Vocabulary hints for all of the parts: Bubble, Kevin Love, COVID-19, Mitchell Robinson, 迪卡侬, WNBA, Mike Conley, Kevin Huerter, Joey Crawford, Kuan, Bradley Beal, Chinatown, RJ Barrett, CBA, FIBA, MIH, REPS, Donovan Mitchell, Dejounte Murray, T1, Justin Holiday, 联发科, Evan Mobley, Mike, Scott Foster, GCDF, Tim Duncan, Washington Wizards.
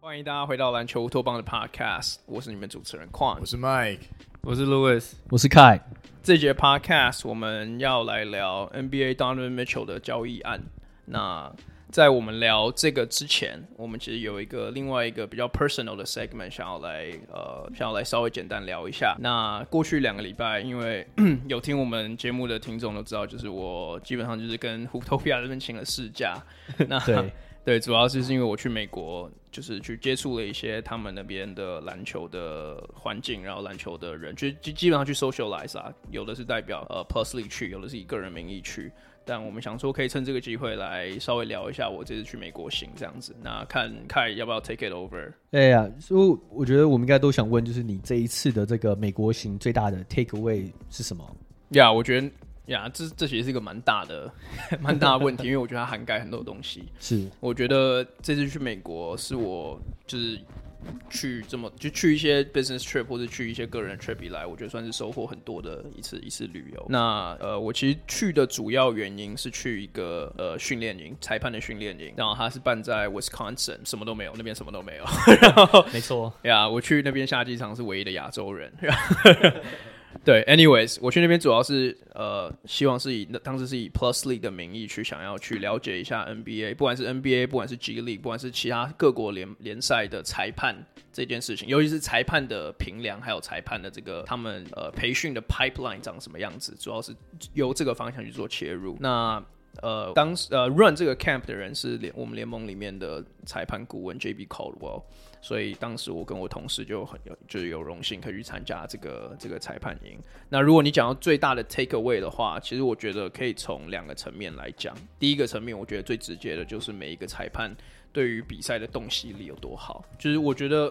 欢迎大家回到篮球乌托邦的 Podcast， 我是你们主持人 Kuan， 我是 Mike， 我是 Louis， 我是 Kai。这节 Podcast 我们要来聊 NBA Donovan Mitchell 的交易案。那在我们聊这个之前，我们其实有一个另外一个比较 personal 的 segment 想要来稍微简单聊一下。那过去两个礼拜，因为有听我们节目的听众都知道，就是我基本上就是跟胡头皮亚这边请了事假。那对，主要是因为我去美国，就是去接触了一些他们那边的篮球的环境，然后篮球的人，就基本上去 socialize 啊。有的是代表Plus League 去，有的是以个人名义去。但我们想说，可以趁这个机会来稍微聊一下我这次去美国行这样子。那看Kai要不要 take it over？ 哎呀，所以我觉得我们应该都想问，就是你这一次的这个美国行最大的 take away 是什么？呀，我觉得。呀、yeah, ，这其实是一个蛮大的问题，因为我觉得它涵盖很多东西。是，我觉得这次去美国是我就是去一些 business trip 或者去一些个人 trip 以来，我觉得算是收获很多的一次旅游。那我其实去的主要原因是去一个训练营，裁判的训练营，然后它是办在 Wisconsin， 什么都没有，那边什么都没有。然后没错，呀、yeah, ，我去那边下机场是唯一的亚洲人。对 anyways 我去那边主要是希望是当时是以 Plus League 的名义去想要去了解一下 NBA， 不管是 NBA 不管是 G League 不管是其他各国联赛的裁判这件事情，尤其是裁判的评量还有裁判的这个他们培训的 pipeline 长什么样子，主要是由这个方向去做切入。那当时run 这个 camp 的人是我们联盟里面的裁判顾问 JB Caldwell， 所以当时我跟我同事就是有荣幸可以去参加这个裁判营。那如果你讲到最大的 take away 的话，其实我觉得可以从两个层面来讲。第一个层面，我觉得最直接的就是每一个裁判对于比赛的洞悉力有多好，就是我觉得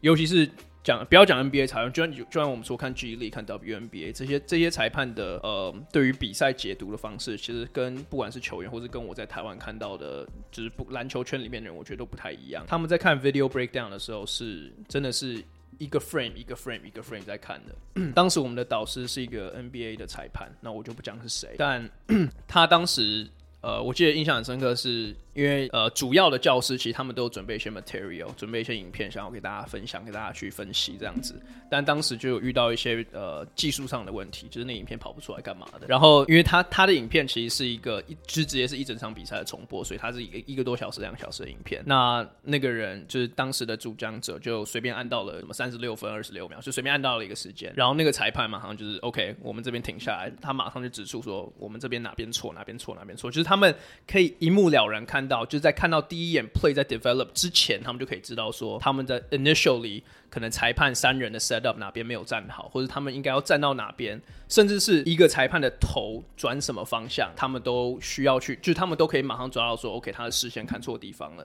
尤其是不要讲 NBA 裁判，就像我们说看 G League 看 WNBA 这些裁判的对于比赛解读的方式，其实跟不管是球员或是跟我在台湾看到的就是篮球圈里面的人，我觉得都不太一样。他们在看 video breakdown 的时候是真的是一个 frame 一个 frame 一个 frame 在看的。当时我们的导师是一个 NBA 的裁判，那我就不讲是谁，但他当时我记得印象很深刻是因为主要的教师其实他们都有准备一些 material， 准备一些影片想要给大家分享，给大家去分析这样子。但当时就有遇到一些技术上的问题，就是那影片跑不出来干嘛的。然后因为他的影片其实是一个就直接是一整场比赛的重播，所以他是一个多小时2小时的影片。那个人就是当时的主讲者就随便按到了什么36分26秒，就随便按到了一个时间。然后那个裁判马上就是 OK， 我们这边停下来，他马上就指出说我们这边哪边错，就是他们可以一目了然看到，就是在看到第一眼 play 在 develop 之前，他们就可以知道说他们在 initially 可能裁判3人的 setup 哪边没有站好，或者他们应该要站到哪边，甚至是一个裁判的头转什么方向，他们都需要去，就是他们都可以马上抓到说 OK 他的视线看错地方了。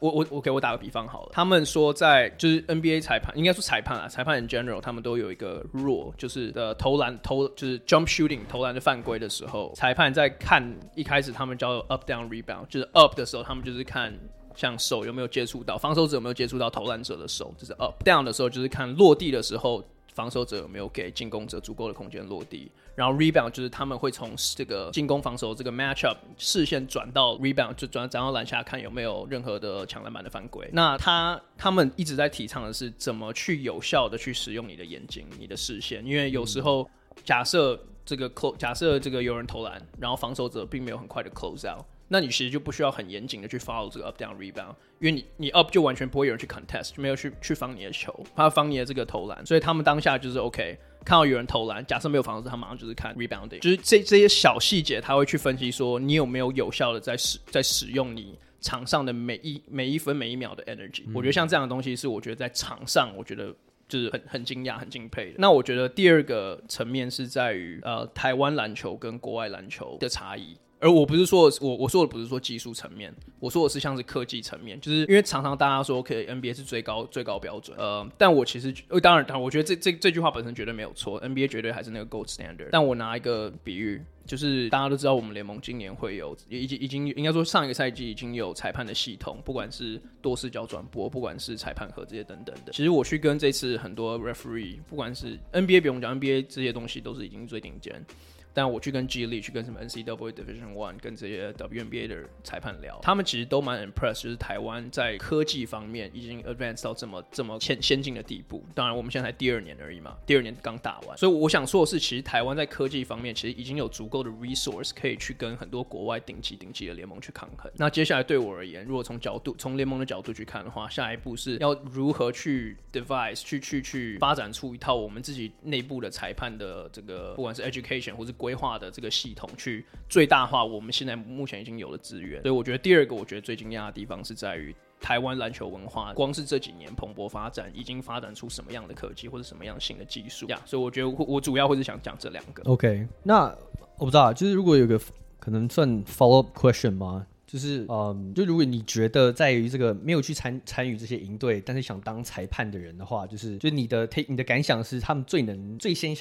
我打个比方好了，他们说在就是 NBA 裁判应该说裁判 in general 他们都有一个 rule， 就是投篮就是 jump shooting 投篮的犯规的时候，裁判在看一开始他们叫 up down rebound， 就是 up 的时候他们就是看像手有没有接触到，防守者有没有接触到投篮者的手，就是 up down 的时候就是看落地的时候防守者有没有给进攻者足够的空间落地，然后 rebound 就是他们会从这个进攻防守这个 matchup 视线转到 rebound， 就转到篮下看有没有任何的抢篮板的犯规。那他们一直在提倡的是怎么去有效的去使用你的眼睛你的视线，因为有时候假设这个有人投篮，然后防守者并没有很快的 close out， 那你其实就不需要很严谨的去 follow 这个 up down rebound， 因为你 up 就完全不会有人去 contest， 就没有去防你的球，他防你的这个投篮，所以他们当下就是 OK。看到有人投篮，假设没有防守者，他马上就是看 rebounding， 就是这些小细节，他会去分析说你有没有有效的在使用你场上的每一分每一秒的 energy。我觉得像这样的东西是我觉得在场上，我觉得就是很惊讶、很敬佩的。那我觉得第二个层面是在于台湾篮球跟国外篮球的差异。而我不是说我说的不是说技术层面，我说的是像是科技层面，就是因为常常大家说 OK NBA 是最高标准，但我其实当然我觉得这句话本身绝对没有错， NBA 绝对还是那个 gold standard， 但我拿一个比喻，就是大家都知道我们联盟今年会有已经应该说上一个赛季已经有裁判的系统，不管是多视角转播，不管是裁判盒这些等等的。其实我去跟这次很多 referee， 不管是 NBA 不用讲 NBA 这些东西都是已经最顶尖，但我去跟 G League， 去跟什么 NCAA Division 1， 跟这些 WNBA 的裁判聊，他们其实都蛮 impressed， 就是台湾在科技方面已经 advanced 到这么先进的地步。当然我们现在才第2年而已嘛，第2年刚打完，所以我想说的是，其实台湾在科技方面其实已经有足够的 resource 可以去跟很多国外顶级的联盟去抗衡。那接下来对我而言，如果从联盟的角度去看的话，下一步是要如何去 devise 去发展出一套我们自己内部的裁判的这个不管是 education 或是规划的这个系统，去最大化我们现在目前已经有的资源。所以我觉得第2个我觉得最惊讶的地方是在于台湾篮球文化光是这几年蓬勃发展，已经发展出什么样的科技或者什么样新的技术呀？所以我觉得我主要会是想讲这2个。 OK， 那我不知道，就是如果有个可能算 follow up question 吗，就是就如果你觉得在于这个没有去参与这些营队，但是想当裁判的人的话，就是你的感想是他们最先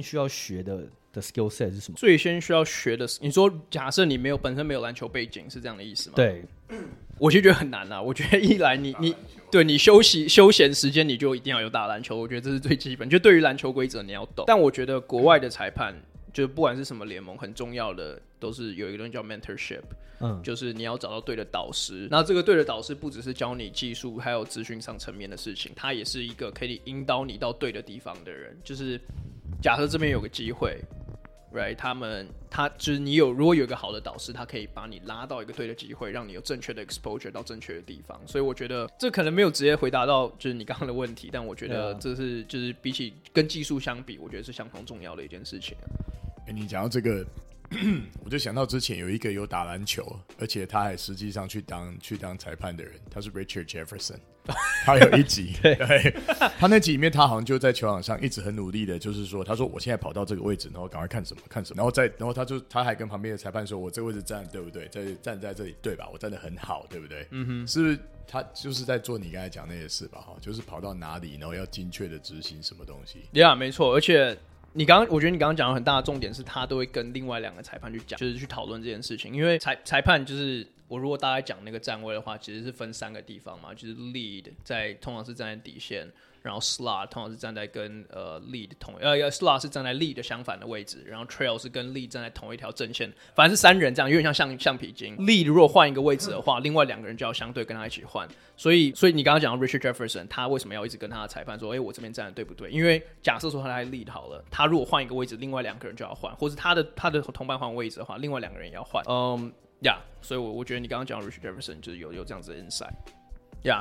需要学的 skill set 是什么？最先需要学的，你说假设你本身没有篮球背景，是这样的意思吗？对，我其实觉得很难啦。我觉得一来你对你休闲时间你就一定要有打篮球，我觉得这是最基本，就对于篮球规则你要懂。但我觉得国外的裁判，就不管是什么联盟，很重要的都是有一个东西叫 mentorship，就是你要找到对的导师。那这个对的导师不只是教你技术还有资讯上层面的事情，他也是一个可以引导你到对的地方的人。就是假设这边有个机会，right， 他就是如果有一个好的导师，他可以把你拉到一个对的机会，让你有正确的 exposure 到正确的地方。所以我觉得这可能没有直接回答到就是你刚刚的问题，但我觉得这是就是比起跟技术相比，我觉得是相同重要的一件事情。你讲到这个我就想到之前有一个有打篮球，而且他还实际上去当裁判的人，他是 Richard Jefferson， 他有一集对，他那集里面他好像就在球场上一直很努力的，就是说他说我现在跑到这个位置，然后赶快看什么，然后他还跟旁边的裁判说，我这个位置站对不对，站在这里对吧，我站得很好对不对，是不是他就是在做你刚才讲那些事吧，就是跑到哪里然后要精确的执行什么东西。yeah， 没错。而且我觉得你刚刚讲的很大的重点是，他都会跟另外2个裁判去讲，就是去讨论这件事情。因为裁判就是我如果大概讲那个站位的话，其实是分3个地方嘛，就是 lead 通常是站在底线，然后 slot 通常是站在跟lead slot 是站在 lead 的相反的位置，然后 trail 是跟 lead 站在同一条阵线，反正是3人这样，有点像橡皮筋。lead 如果换一个位置的话，另外2个人就要相对跟他一起换。所以你刚刚讲到 Richard Jefferson， 他为什么要一直跟他的裁判说，我这边站的对不对？因为假设说他在 lead 好了，他如果换一个位置，另外2个人就要换，或是他的同伴换位置的话，另外2个人也要换。所以我觉得你刚刚讲到 Richard Jefferson 就是有这样子的 insight。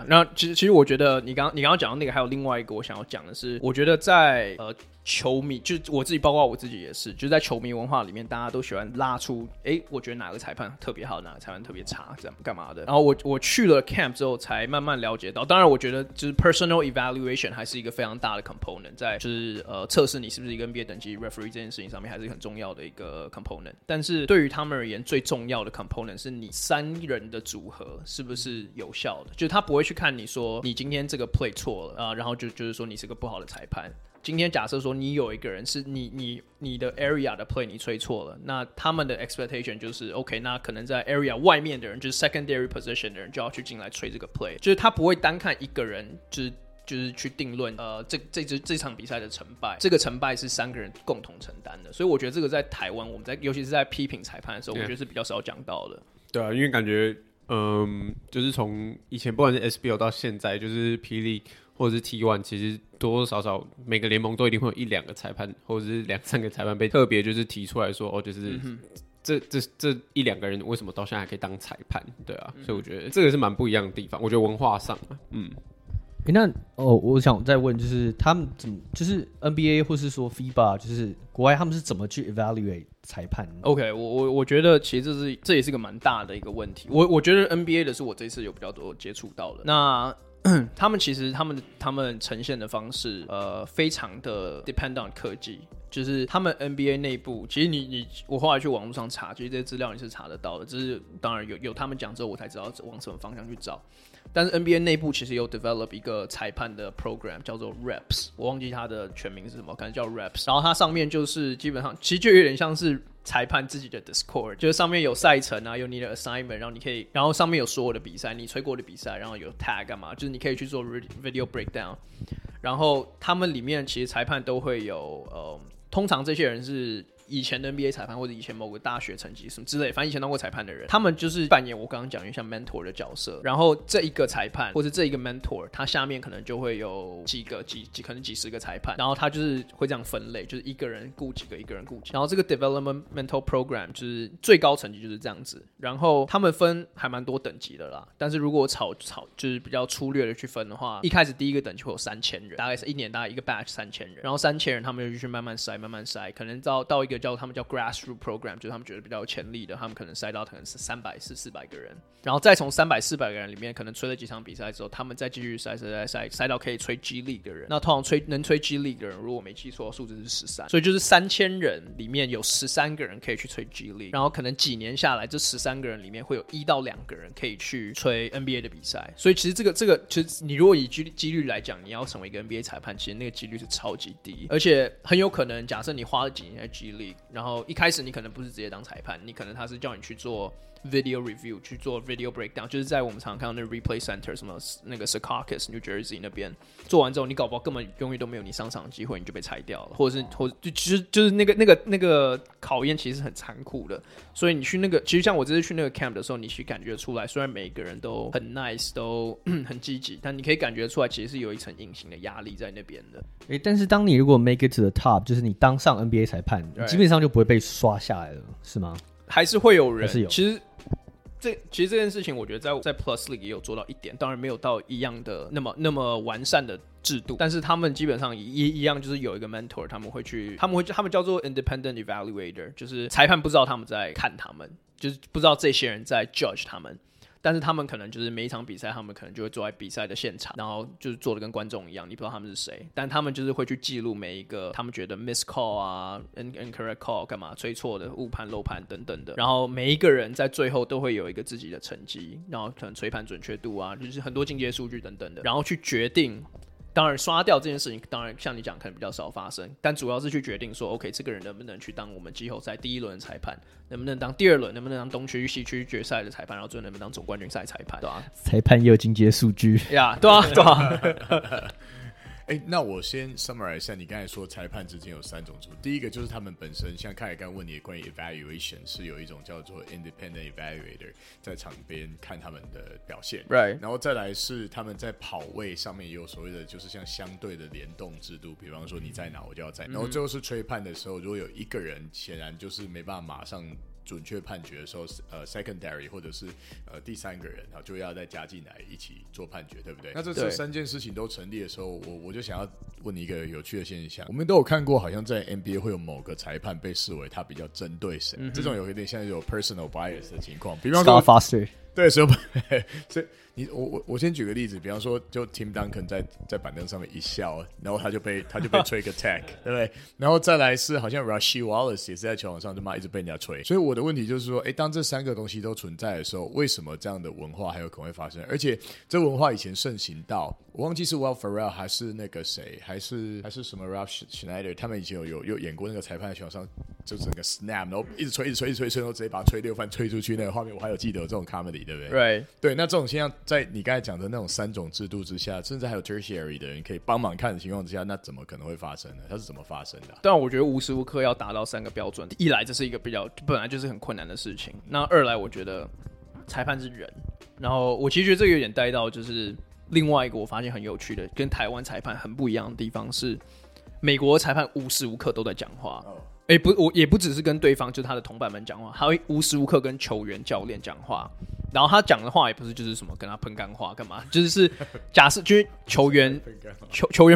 那其实我觉得你刚刚讲到那个，还有另外一个我想要讲的是，我觉得在球迷，就我自己包括我自己也是，就是在球迷文化里面，大家都喜欢拉出我觉得哪个裁判特别好，哪个裁判特别差，这样干嘛的。然后我去了 camp 之后才慢慢了解到，当然我觉得就是 personal evaluation 还是一个非常大的 component， 在就是测试你是不是一个 NBA 等级 referee 这件事情上面还是很重要的一个 component。 但是对于他们而言最重要的 component 是你3人的组合是不是有效的，就是他不会去看你说你今天这个 play 错了然后就是说你是个不好的裁判。今天假设说你有一个人是你的 area 的 play 你吹错了，那他们的 expectation 就是 OK， 那可能在 area 外面的人，就是 secondary position 的人就要去进来吹这个 play， 就是他不会单看一个人就是去定论这场比赛的成败，这个成败是3个人共同承担的。所以我觉得这个在台湾我们尤其是在批评裁判的时候，我觉得是比较少讲到的。对啊，因为感觉就是从以前不管是 SBL 到现在，就是霹雳或者是 T1， 其实多多少少每个联盟都一定会有1-2个裁判，或者是2-3个裁判被特别就是提出来说，就是这1-2个人为什么到现在还可以当裁判？对啊，所以我觉得这个是蛮不一样的地方。我觉得文化上那我想再问，就是他们怎么，就是 NBA 或是说 FIBA， 就是国外他们是怎么去 evaluate 裁判 ？OK， 我觉得其实这也是一个蛮大的一个问题。我觉得 NBA 的是我这次有比较多接触到的。那他们其实他们呈现的方式非常的 depend on 科技，就是他们 NBA 内部，其实我后来去网络上查，其实这些资料你是查得到的，只是当然有他们讲之后，我才知道往什么方向去找。但是 NBA 内部其实有 develop 一个裁判的 program 叫做 REPS， 我忘记它的全名是什么，可能叫 REPS。然后它上面就是基本上其实就有点像是裁判自己的 Discord， 就是上面有赛程啊，有你的 assignment， 然后你可以，然后上面有所有的比赛，你吹过的比赛，然后有 tag 干嘛，就是你可以去做 video breakdown。然后他们里面其实裁判都会有，通常这些人是以前的 NBA 裁判或者以前某个大学成绩什么之类，反正以前当过裁判的人，他们就是扮演我刚刚讲的像 mentor 的角色。然后这一个裁判或者这一个 mentor， 他下面可能就会有可能几十个裁判，然后他就是会这样分类，就是一个人顾几个，一个人顾几个。然后这个 developmental program 就是最高层级就是这样子。然后他们分还蛮多等级的啦，但是如果就是比较粗略的去分的话，一开始第一个等级会有3000人，大概是一年大概一个 batch 3000人，然后3000人他们就去慢慢筛，可能到一个他们叫 grassroot program， 就是他们觉得比较有潜力的，他们可能塞到可能是300-400个人，然后再从300-400个人里面可能吹了几场比赛之后，他们再继续塞到可以吹 G League 的人。那通常能吹 G League 的人，如果我没记错数字是13，所以就是3000人里面有13个人可以去吹 G League， 然后可能几年下来这13个人里面会有1到2个人可以去吹 NBA 的比赛。所以其实这个其实你如果以几率来讲，你要成为一个 NBA 裁判，其实那个几率是超级低，而且很有可能假设你花了几年在 G League，然后一开始你可能不是直接当裁判，你可能他是叫你去做 video review， 去做 video breakdown， 就是在我们常看到那 replay center 什么那个 Secaucus New Jersey 那边做完之后，你搞不好根本永远都没有你上场的机会，你就被裁掉了，或者就是那个考验其实很残酷的。所以你去那个，其实像我这次去那个 camp 的时候，你去感觉出来，虽然每一个人都很 nice， 都很积极，但你可以感觉出来其实是有一层隐形的压力在那边的。欸，但是当你如果 make it to the top， 就是你当上 NBA 裁判，基本上就不会被刷下来了，是吗？还是会有人，有其实这件事情我觉得在 Plus League 也有做到一点，当然没有到一样的那么完善的制度，但是他们基本上一样就是有一个 mentor， 他们叫做 independent evaluator， 就是裁判不知道他们在看他们，就是不知道这些人在 judge 他们，但是他们可能就是每一场比赛，他们可能就会坐在比赛的现场，然后就是坐的跟观众一样，你不知道他们是谁，但他们就是会去记录每一个他们觉得 miss call 啊 incorrect call 干嘛吹错的误判漏判等等的，然后每一个人在最后都会有一个自己的成绩，然后可能吹判准确度啊，就是很多进阶数据等等的，然后去决定。当然刷掉这件事情当然像你讲可能比较少发生，但主要是去决定说 OK 这个人能不能去当我们季后赛第一轮裁判，能不能当第二轮，能不能当东区西区决赛的裁判，然后最后能不能当总冠军赛裁判，对啊，裁判也有进阶数据呀，对啊欸，那我先 summarize 一下，你刚才说裁判之间有3种组，第一个就是他们本身，像凯尔刚问你的关于 evaluation， 是有一种叫做 independent evaluator 在场边看他们的表现， right， 然后再来是他们在跑位上面也有所谓的就是像相对的联动制度，比方说你在哪我就要在哪，然后最后是吹判的时候，如果有一个人显然就是没办法马上准确判决的时候，secondary 或者是第三个人就要再加进来一起做判决，对不对？那这3件事情都成立的时候，我就想要问你一个有趣的现象，我们都有看过，好像在 NBA 会有某个裁判被视为他比较针对谁，这种有点像有 personal bias 的情况，比方说 Scott Foster， 对，所以我先举个例子，比方说就 Tim Duncan 在板凳上面一笑，然后他就被吹个 tag， 对不对？然后再来是好像 Rasheed Wallace 也是在球场上就一直被人家吹，所以我的问题就是说，当这3个东西都存在的时候，为什么这样的文化还有可能会发生？而且这文化以前盛行到我忘记是 Will Ferrell 还是那个谁，还是什么 Rob Schneider， 他们以前有演过那个裁判在球场上就整个 snap， 然后一直吹，然后直接把他吹六犯吹出去那个画面，我还有记得有这种 comedy， 对不对？ Right， 对，那这种现象。在你刚才讲的那种3种制度之下，甚至还有 tertiary 的人可以帮忙看的情况之下，那怎么可能会发生呢？它是怎么发生的？但我觉得无时无刻要达到3个标准，一来这是一个比较本来就是很困难的事情，那二来我觉得裁判是人，然后我其实觉得这个有点带到就是另外一个我发现很有趣的跟台湾裁判很不一样的地方是，美国裁判无时无刻都在讲话，也不只是跟对方就是他的同伴们讲话，他会无时无刻跟球员教练讲话，然后他讲的话也不是就是什么跟他喷干话干嘛，就是假设就是球员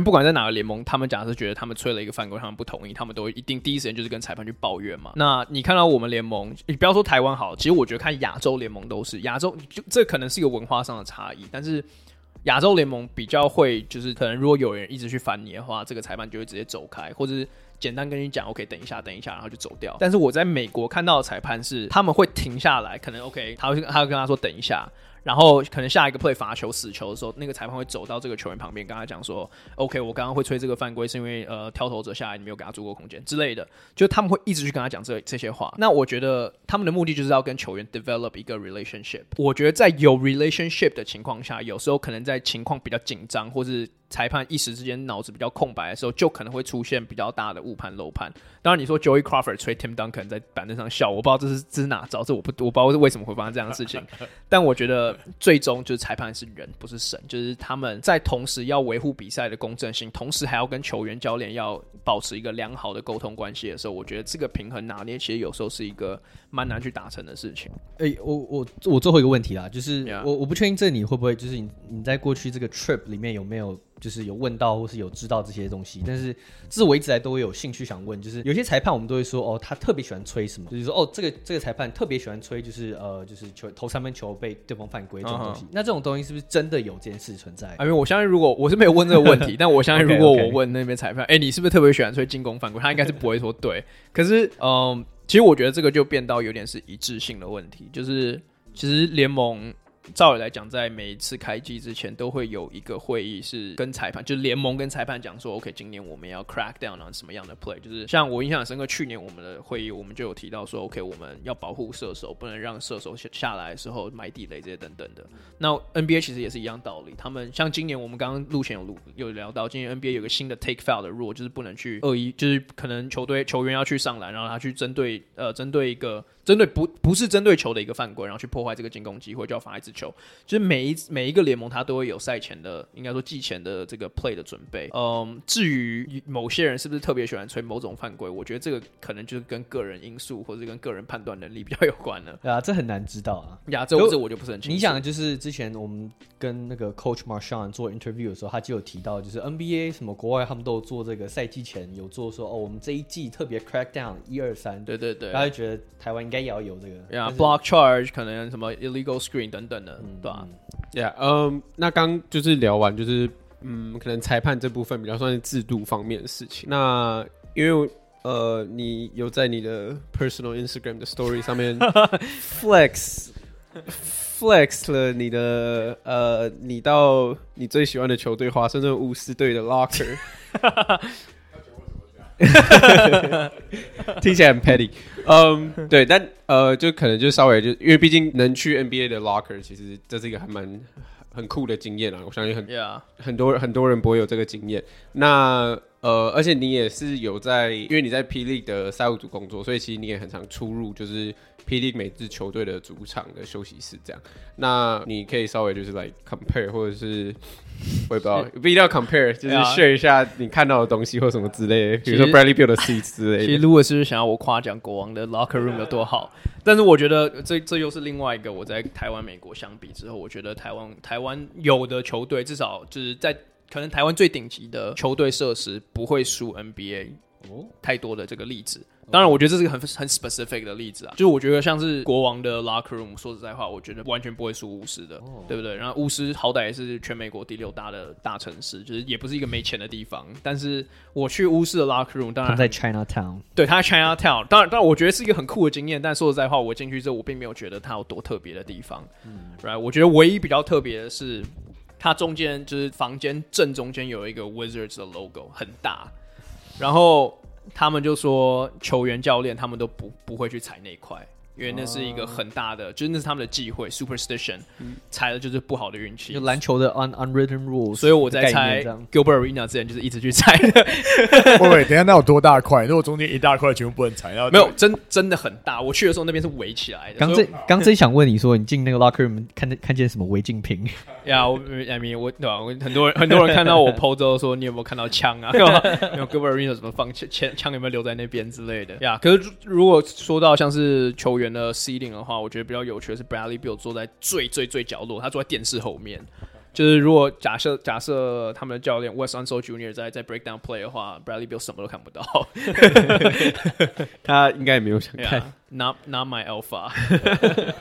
不管在哪个联盟，他们假设觉得他们吹了一个犯规，他们不同意，他们都一定第一时间就是跟裁判去抱怨嘛。那你看到我们联盟，你不要说台湾好，其实我觉得看亚洲联盟都是，亚洲就这可能是一个文化上的差异，但是亚洲联盟比较会就是可能如果有人一直去烦你的话，这个裁判就会直接走开，或者简单跟你讲 OK 等一下等一下，然后就走掉。但是我在美国看到的裁判是他们会停下来，可能 OK 他会跟他说等一下，然后可能下一个 play 罚球死球的时候，那个裁判会走到这个球员旁边跟他讲说 OK 我刚刚会吹这个犯规是因为挑投者下来你没有给他足够空间之类的，就他们会一直去跟他讲这些话。那我觉得他们的目的就是要跟球员 develop 一个 relationship。 我觉得在有 relationship 的情况下，有时候可能在情况比较紧张或是裁判一时之间脑子比较空白的时候，就可能会出现比较大的误判漏判。当然你说 Joey Crawford 吹 Tim Duncan 在板凳上笑，我不知道这是哪招，我不知道为什么会发生这样的事情但我觉得最终就是裁判是人不是神，就是他们在同时要维护比赛的公正性，同时还要跟球员教练要保持一个良好的沟通关系的时候，我觉得这个平衡拿捏其实有时候是一个蛮难去达成的事情。我最后一个问题啦，就是我不确定这你会不会就是 你在过去这个 trip 里面有没有就是有问到或是有知道这些东西，但是这是我一直来都会有兴趣想问，就是有些裁判我们都会说哦，他特别喜欢吹什么，就是说哦，这个裁判特别喜欢吹就是球投三分球被对方犯规这种东西。那这种东西是不是真的有这件事存在？因为我相信如果我是没有问这个问题但我相信如果我问那边裁判你是不是特别喜欢吹进攻犯规，他应该是不会说对可是其实我觉得这个就变到有点是一致性的问题，就是其实联盟照理来讲在每一次开季之前都会有一个会议是跟裁判，就是联盟跟裁判讲说 OK 今年我们要 crack down on 什么样的 play。 就是像我印象深刻去年我们的会议我们就有提到说 OK 我们要保护射手，不能让射手下来的时候埋地雷这些等等的。那 NBA 其实也是一样道理，他们像今年我们刚刚录前有聊到今年 NBA 有个新的 take foul 的 rule， 就是不能去恶意，就是可能球员要去上篮，然后他去针对一个针对不是针对球的一个犯规，然后去破坏这个进攻机会，就要罚一支球。就是每一个联盟他都会有赛前的，应该说季前的这个 play 的准备。至于某些人是不是特别喜欢吹某种犯规，我觉得这个可能就是跟个人因素或者跟个人判断能力比较有关了。对啊，这很难知道啊。呀，这我就不是很清楚。你想就是之前我们跟那个 Coach Marchand 做 interview 的时候，他就有提到就是 NBA 什么国外他们都有做这个赛季前有做说哦我们这一季特别 crack down 1-2-3。对对对。他就觉得台湾应该也要有这个 block charge 可能什么 illegal screen 等等的，对吧？那刚就是聊完就是可能裁判这部分比较算是制度方面的事情。那因为你有在你的 personal Instagram 的 story 上面 flex 了你的你到你最喜欢的球队华盛顿巫师队的 locker 听起来很 petty 对，但就可能就稍微就因为毕竟能去 NBA 的 locker 其实这是一个还蛮很酷的经验啊，我相信很多人不会有这个经验。那而且你也是有在，因为你在 P League 的赛务组工作，所以其实你也很常出入就是 P League 每支球队的主场的休息室这样。那你可以稍微就是like compare 或者是我也不知道不一定要 compare 就是 share 一下你看到的东西或什么之类的，比如说 Bradley Beal 的 seats 之类的。其实如果是想要我夸奖国王的 locker room 有多好，但是我觉得这又是另外一个，我在台湾美国相比之后，我觉得台湾有的球队至少就是在可能台湾最顶级的球队设施不会输 NBA 太多的这个例子。当然我觉得这是个很 specific 的例子啊，就是我觉得像是国王的 locker room 说实在话我觉得完全不会输巫师的，对不对？然后巫师好歹也是全美国第6大的大城市，就是也不是一个没钱的地方，但是我去巫师的 locker room 当然他在 Chinatown， 对，他在 Chinatown， 当然我觉得是一个很酷的经验，但说实在话我进去之后我并没有觉得他有多特别的地方。Right， 我觉得唯一比较特别的是它中间就是房间正中间有一个 Wizards 的 logo 很大，然后他们就说球员教练他们都不会去踩那一块，因为那是一个很大的，就是那是他们的忌讳 superstition， 踩了就是不好的运气，就篮球的 unwritten rules。 所以我在猜 Gilbert Arena 之前就是一直去踩的喂等一下，那有多大块？如果中间一大块全部不能踩，没有，真的很大，我去的时候那边是围起来的。刚才想问你说你进那个 locker room 看见什么违禁品呀？I mean 我对吧，很多人看到我 po 之后说你有没有看到枪啊没有 Gilbert Arena 怎么放枪有没有留在那边之类的呀？可是如果说到像是球员的 seating 的话，我觉得比较有趣的是 Bradley Beal 坐在最角落，他坐在电视后面。就是如果假设他们的教练 Wes Unseld Jr. 在 breakdown play 的话 ，Bradley Beal 什么都看不到，他应该也没有想看。Yeah, not my alpha 。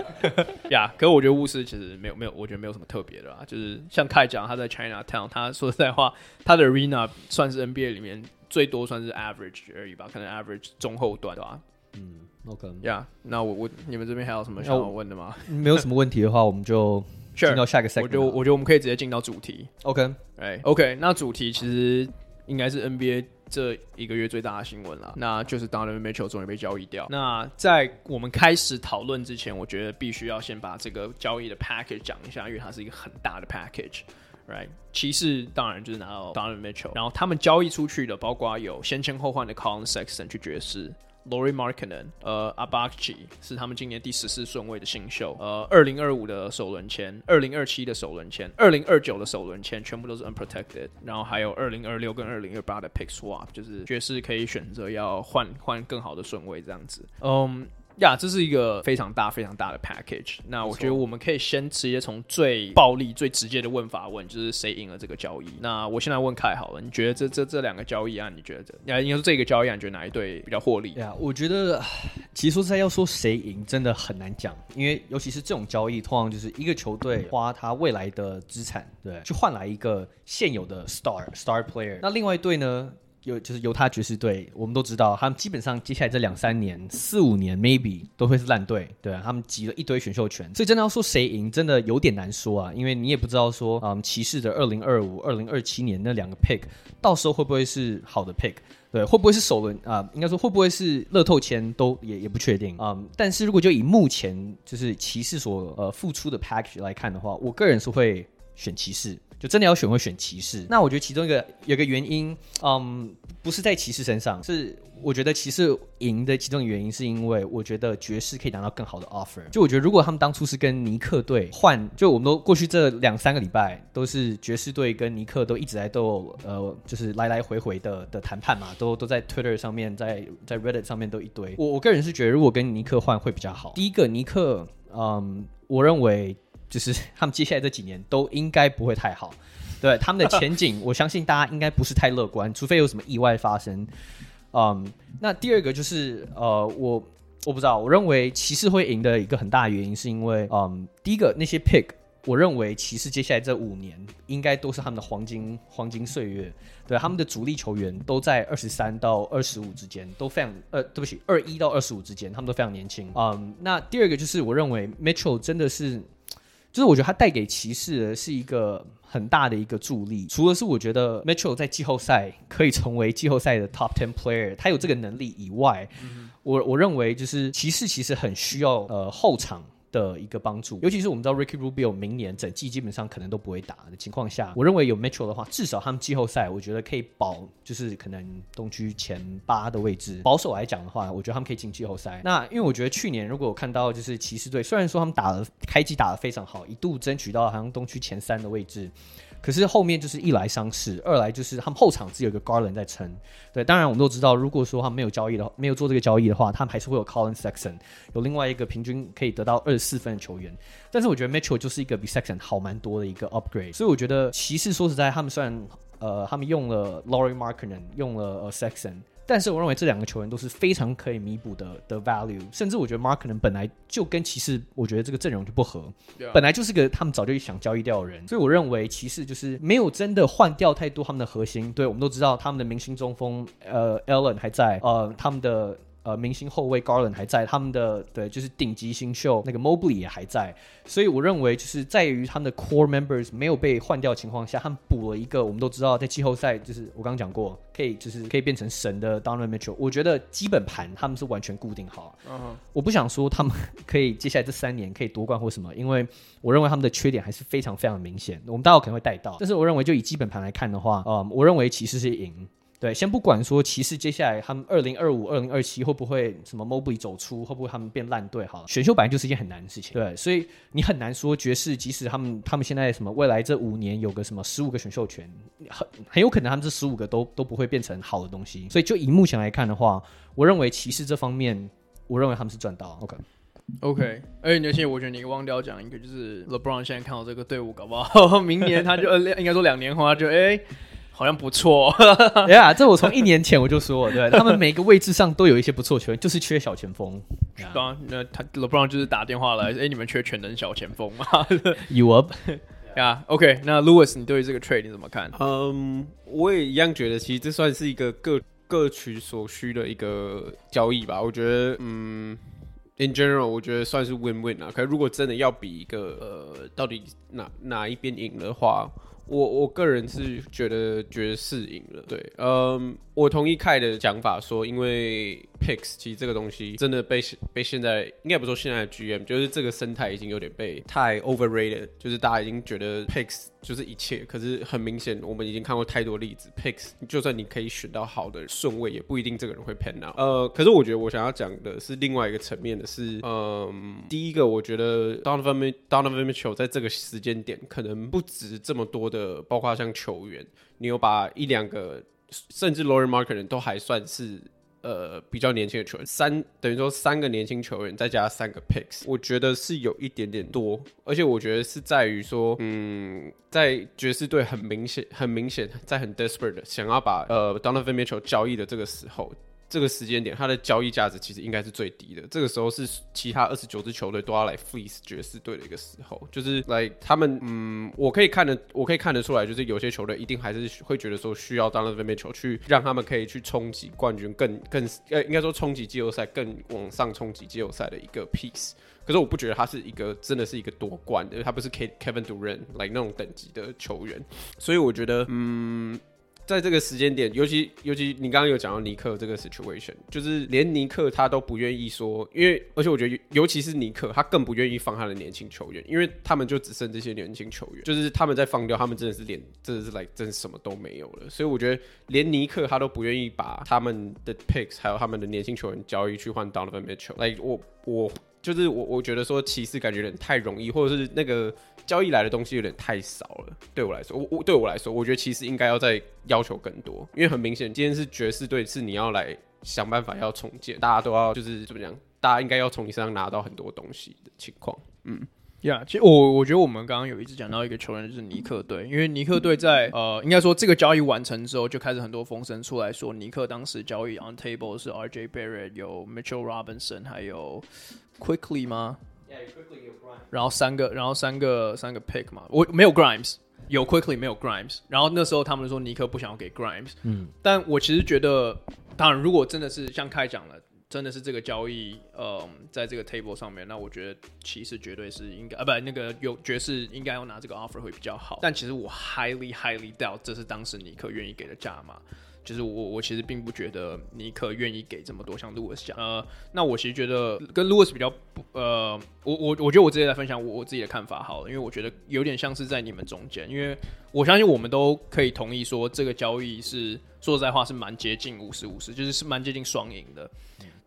呀，可是我觉得巫师其实没有，我觉得没有什么特别的啦。就是像Kai讲，他在 Chinatown， 他说实在话，他的 arena 算是 NBA 里面最多算是 average 而已吧，可能 average 中后段，对吧？嗯 ，OK， 呀、yeah, ，那我你们这边还有什么想要问的吗？没有什么问题的话，我们就进到下一个 segment。我觉得我们可以直接进到主题。OK，那主题其实应该是 NBA 这一个月最大的新闻啦，那就是 Donovan Mitchell 终于被交易掉。那在我们开始讨论之前，我觉得必须要先把这个交易的 package 讲一下，因为它是一个很大的 package。Right， 骑士当然就是拿到 Donovan Mitchell， 然后他们交易出去的包括有先签后换的 Collin Sexton 去爵士， Lauri Markkanen， Abakji 是他们今年第14顺位的新秀，2025的首轮签，2027的首轮签，2029的首轮签，全部都是 unprotected， 然后还有2026跟2028的 pick swap， 就是爵士可以选择要换更好的顺位这样子。这是一个非常大非常大的 package。 那我觉得我们可以先直接从最暴力最直接的问法问，就是谁赢了这个交易。那我现在问凯好了，你觉得这两个交易案，你觉得应该说这个交易案，你觉得哪一队比较获利？我觉得其实说实在要说谁赢真的很难讲，因为尤其是这种交易通常就是一个球队花他未来的资产，对，去换来一个现有的 star player。 那另外一队呢，就是犹他爵士队，我们都知道他们基本上接下来这2-3年4-5年 maybe 都会是烂队，对啊，他们集了一堆选秀权，所以真的要说谁赢真的有点难说啊，因为你也不知道说骑士的2025 2027年那两个 pick 到时候会不会是好的 pick， 对，会不会是首轮应该说会不会是乐透签都也不确定。但是如果就以目前就是骑士所付出的 package 来看的话，我个人是会选骑士，就真的要选会选骑士。那我觉得其中有一个原因，不是在骑士身上，是我觉得骑士赢的其中一个原因是因为我觉得爵士可以拿到更好的 offer。 就我觉得如果他们当初是跟尼克队换，就我们都过去这2-3个礼拜都是爵士队跟尼克都一直在都就是来来回回的谈判嘛，都在 Twitter 上面，在 Reddit 上面都一堆。我个人是觉得如果跟尼克换会比较好。第一个尼克我认为就是他们接下来这几年都应该不会太好，对，他们的前景我相信大家应该不是太乐观，除非有什么意外发生。那第二个就是我不知道，我认为骑士会赢的一个很大的原因是因为第一个那些 pick， 我认为骑士接下来这5年应该都是他们的黄金岁月，对，他们的主力球员都在23到25之间，都非常21到25之间，他们都非常年轻。那第二个就是我认为 Mitchell 真的是，就是我觉得他带给骑士的是一个很大的一个助力，除了是我觉得 Mitchell 在季后赛可以成为季后赛的 top 10 player， 他有这个能力以外，我认为就是骑士其实很需要后场的一个帮助，尤其是我们知道 Ricky Rubio 明年整季基本上可能都不会打的情况下，我认为有 Mitchell 的话，至少他们季后赛我觉得可以保，就是可能东区前8的位置，保守来讲的话，我觉得他们可以进季后赛。那因为我觉得去年如果我看到就是骑士队，虽然说他们开季打得非常好，一度争取到好像东区前3的位置，可是后面就是一来伤势，二来就是他们后场只有一个 Garland 在撑，对，当然我们都知道如果说他们没有做这个交易的话，他们还是会有 Collin Sexton， 有另外一个平均可以得到24分的球员，但是我觉得 Mitchell 就是一个比 Sexton 好蛮多的一个 upgrade， 所以我觉得骑士说实在他们虽然他们用了 Lauri Markkanen， 用了Sexton， 但是我认为这两个球员都是非常可以弥补的 value， 甚至我觉得 Markkanen 本来就跟骑士我觉得这个阵容就不合， yeah. 本来就是个他们早就想交易掉的人，所以我认为骑士就是没有真的换掉太多他们的核心，对，我们都知道他们的明星中锋Allen 还在，他们的明星后卫 Garland 还在，他们的对就是顶级新秀那个 Mobley 也还在，所以我认为就是在于他们的 core members 没有被换掉的情况下，他们补了一个我们都知道在季后赛就是我刚刚讲过可以变成神的 Donovan Mitchell， 我觉得基本盘他们是完全固定好。我不想说他们可以接下来这3年可以夺冠或什么，因为我认为他们的缺点还是非常非常明显，我们待会可能会带到，但是我认为就以基本盘来看的话，我认为骑士是赢。对，先不管说骑士接下来他们2025、2027会不会什么 Mobley 走出，会不会他们变烂队，好了，选秀本来就是一件很难的事情，对，所以你很难说爵士即使他们现在什么未来这5年有个什么15个选秀权，很有可能他们这15个都不会变成好的东西，所以就以目前来看的话，我认为骑士这方面我认为他们是赚到。 OK， 而且我觉得你忘掉讲一个，就是 LeBron 现在看到这个队伍搞不好明年他就应该说2年后他就好像不错，yeah， 这我从1年前我就说了，对，他们每个位置上都有一些不错球员，就是缺小前锋。LeBron 就是打电话来，你们缺全能小前锋吗？You up？呀、yeah, OK， 那 Lewis 你对于这个 trade 你怎么看？我也一样觉得其实这算是一个各取所需的一个交易吧。我觉得in general 我觉得算是 win-win 啊。可是如果真的要比一个到底哪一边赢的话，我个人是觉得爵士赢了。对，我同意凯的讲法说，因为 picks 其实这个东西真的被现在应该不说现在的 GM， 就是这个生态已经有点被太 overrated， 就是大家已经觉得 picks 就是一切。可是很明显，我们已经看过太多例子 ，picks 就算你可以选到好的顺位，也不一定这个人会 pan out。可是我觉得我想要讲的是另外一个层面的是，第一个我觉得 Donovan Mitchell 在这个时间点可能不值这么多的。包括像球员，你有把一两个，甚至 Lauri Markkanen 都还算是比较年轻的球员，等于说三个年轻球员再加三个 picks， 我觉得是有一点点多，而且我觉得是在于说，在爵士队很明显，在很 desperate 想要把Donovan Mitchell 交易的这个时候。这个时间点，他的交易价值其实应该是最低的。这个时候是其他29支球队都要来 fleece 爵士队的一个时候，就是来他们，我可以看得出来，就是有些球队一定还是会觉得说需要 Donovan Mitchell 去让他们可以去冲击冠军更应该说冲击季后赛更往上冲击季后赛的一个 piece。可是我不觉得他是一个真的是一个夺冠的，他不是 Kevin Durant 来那种等级的球员，所以我觉得在这个时间点，尤其你刚刚有讲到尼克这个 situation， 就是连尼克他都不愿意说，因为而且我觉得尤其是尼克他更不愿意放他的年轻球员，因为他们就只剩这些年轻球员，就是他们在放掉他们真的是什么都没有了，所以我觉得连尼克他都不愿意把他们的 picks 还有他们的年轻球员交易去换 Donovan Mitchell， like 我觉得说骑士感觉有点太容易，或者是那个交易来的东西有点太少了。对我来说，我觉得骑士应该要再要求更多，因为很明显，今天是爵士队，是你要来想办法要重建，大家都要就是怎么讲，大家应该要从你身上拿到很多东西的情况。Yeah， 其实我觉得我们刚刚有一直讲到一个球员就是尼克队，因为尼克队在应该说这个交易完成之后，就开始很多风声出来说，尼克当时交易 on table 是 RJ Barrett 有 Mitchell Robinson 还有 Quickly 吗？ Yeah， Quickly 有 Grimes， 然后三个 pick 嘛，我没有 Grimes， 有 Quickly 没有 Grimes， 然后那时候他们说尼克不想要给 Grimes， 但我其实觉得，当然如果真的是像Kai讲了。真的是这个交易，在这个 table 上面，那我觉得骑士绝对是应该，那个爵士应该要拿这个 offer 会比较好。但其实我 highly doubt 这是当时尼克愿意给的价码，就是我其实并不觉得尼克愿意给这么多，像 Lewis 讲，那我其实觉得跟 Lewis 比较，我觉得我直接来分享我自己的看法好了，因为我觉得有点像是在你们中间，因为我相信我们都可以同意说这个交易是说实在话是蛮接近 50-50， 就是蛮接近双赢的。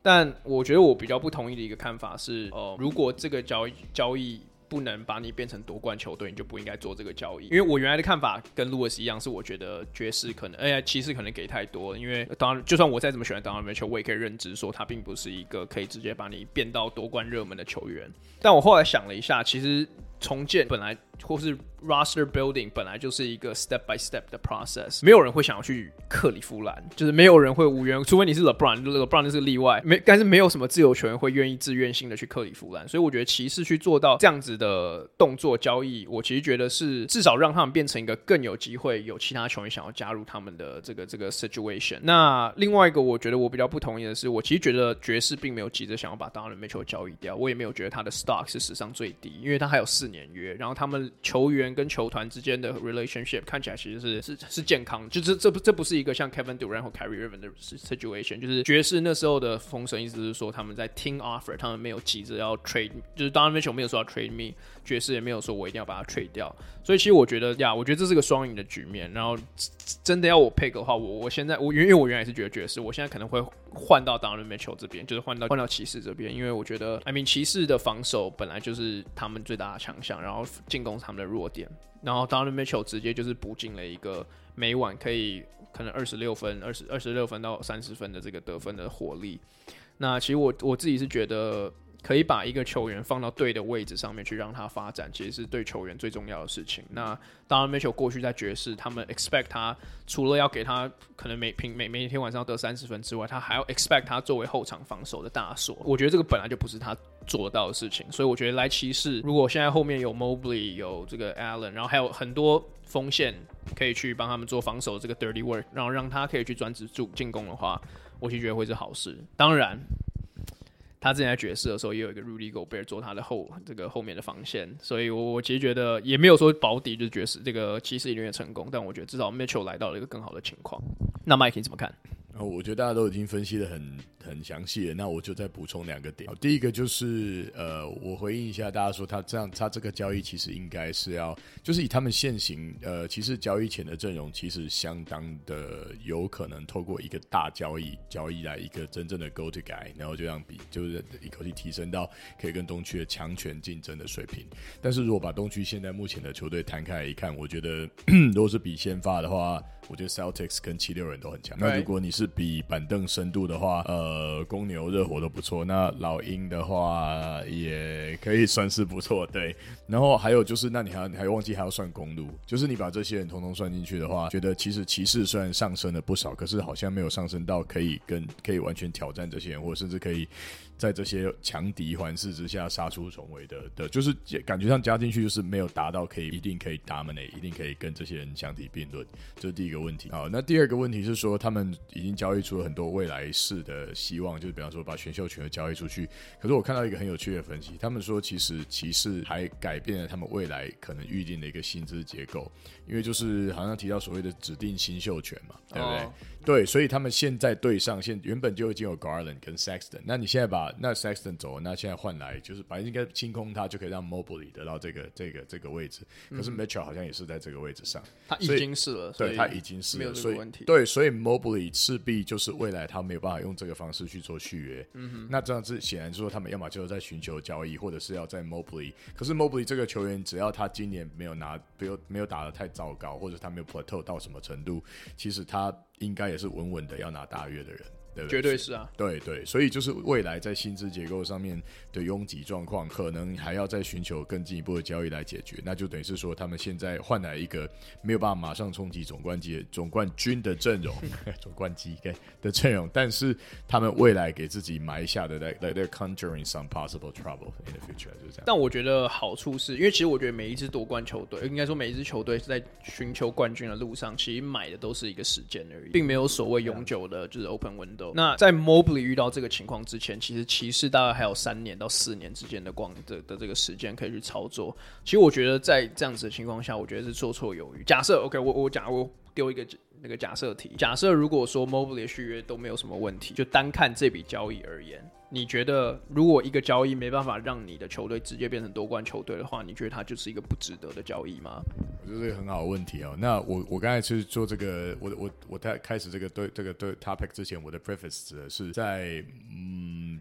但我觉得我比较不同意的一个看法是，如果这个交易不能把你变成夺冠球队，你就不应该做这个交易。因为我原来的看法跟 Lewis 一样，是我觉得爵士可能，骑士可能给太多了。因为当然，就算我再怎么喜欢 Donovan Mitchell， 我也可以认知说他并不是一个可以直接把你变到夺冠热门的球员。但我后来想了一下，其实重建本来或是 roster building 本来就是一个 step by step 的 process， 没有人会想要去克里夫兰，就是没有人会无缘，除非你是 LeBron 就是例外，但是没有什么自由球员会愿意自愿性的去克里夫兰，所以我觉得骑士去做到这样子的动作交易，我其实觉得是至少让他们变成一个更有机会有其他球员想要加入他们的这个 situation。 那另外一个我觉得我比较不同意的是，我其实觉得爵士并没有急着想要把 Donovan Mitchell 交易掉，我也没有觉得他的 stock 是史上最低，因为他还有4年约，然后他们球员跟球团之间的 relationship 看起来其实是健康的，就是这不是一个像 Kevin Durant 或 Kyrie Irving 的 situation， 就是爵士那时候的风声意思是说他们在听 offer， 他们没有急着要 trade， 就是 Donovan Mitchell 没有说要 trade me， 爵士也没有说我一定要把它 trade 掉，所以其实我觉得呀，我觉得这是个双赢的局面。然后真的要我 pick 的话，我现在因为我原来是觉得爵士，我现在可能会换到 Donovan Mitchell 这边，就是换到骑士这边，因为我觉得 I mean 骑士的防守本来就是他们最大的强项，然后进攻是他们的弱点，然后 Donovan Mitchell 直接就是补进了一个每晚可能26分到30分的这个得分的火力。那其实我自己是觉得可以把一个球员放到对的位置上面去让他发展，其实是对球员最重要的事情。那当然 Mitchell 过去在爵士他们 expect 他除了要给他可能 每天晚上要得30分之外，他还要 expect 他作为后场防守的大锁，我觉得这个本来就不是他做到的事情。所以我觉得来骑士，如果现在后面有 Mobley 有这个 Allen， 然后还有很多锋线可以去帮他们做防守这个 dirty work， 然后让他可以去专职助进攻的话，我其实觉得会是好事。当然他之前在爵士的时候也有一个 Rudy Gobert 做他的后面的防线，所以我其实觉得也没有说保底就是爵士这个骑士一定会成功，但我觉得至少 Mitchell 来到了一个更好的情况。那 Mike 你怎么看？我觉得大家都已经分析的很详细了，那我就再补充两个点。第一个就是我回应一下大家说他这个交易其实应该是要就是以他们现行其实交易前的阵容其实相当的有可能透过一个大交易来一个真正的 go to guy， 然后就让就是一口气提升到可以跟东区的强权竞争的水平。但是如果把东区现在目前的球队摊开来一看，我觉得如果是比先发的话，我觉得 Celtics 跟76人都很强，那如果你是比板凳深度的话，公牛热火都不错，那老鹰的话也可以算是不错，对。然后还有就是那你还忘记还要算公路，就是你把这些人统统算进去的话，觉得其实骑士虽然上升了不少，可是好像没有上升到可以完全挑战这些人，或者甚至可以在这些强敌环视之下杀出重围的就是感觉上加进去就是没有达到一定可以 dominate， 一定可以跟这些人相提并论，这是第一个问题。好，那第二个问题是说他们已经交易出了很多未来式的希望，就是比方说把选秀权的交易出去，可是我看到一个很有趣的分析，他们说其实骑士还改变了他们未来可能预定的一个薪资结构，因为就是好像提到所谓的指定新秀权嘛，对不对？对，所以他们现在对上原本就已经有 Garland 跟 Sexton， 那你现在把那 Sexton 走了，那现在换来就是本来应该清空他就可以让 Mobley 得到这个位置，可是 Mitchell 好像也是在这个位置上，他已经是了，对，他已经是了，没有这个问题。对，所以 Mobley 势必就是未来他没有办法用这个方式去做续约，那这样子显然是说他们要么就是在寻求交易，或者是要在 Mobley， 可是 Mobley 这个球员只要他今年没有打得太糟糕，或者他没有 plateau 到什么程度，其实他应该也是稳稳的要拿大约的人，对不对？绝对是啊，对对，所以就是未来在薪资结构上面的拥挤状况，可能还要再寻求更进一步的交易来解决，那就等于是说他们现在换来一个没有办法马上冲击总冠军的阵容总冠军的阵容，但是他们未来给自己埋下的 they're conjuring some possible trouble in the future， 就是这样。但我觉得好处是因为其实我觉得每一支夺冠球队，应该说每一支球队是在寻求冠军的路上，其实买的都是一个时间而已，并没有所谓永久的就是 open window。那在 Mobley 遇到这个情况之前，其实骑士大概还有3年到4年之间的这个时间可以去操作。其实我觉得在这样子的情况下，我觉得是绰绰有余。假设 OK， 我丢一个那个假设题，假设如果说 Mobley 续约都没有什么问题，就单看这笔交易而言，你觉得如果一个交易没办法让你的球队直接变成夺冠球队的话，你觉得它就是一个不值得的交易吗？这是一个很好的问题哦。那我刚才去做这个，我在开始这个 topic 之前，我的 preface 是在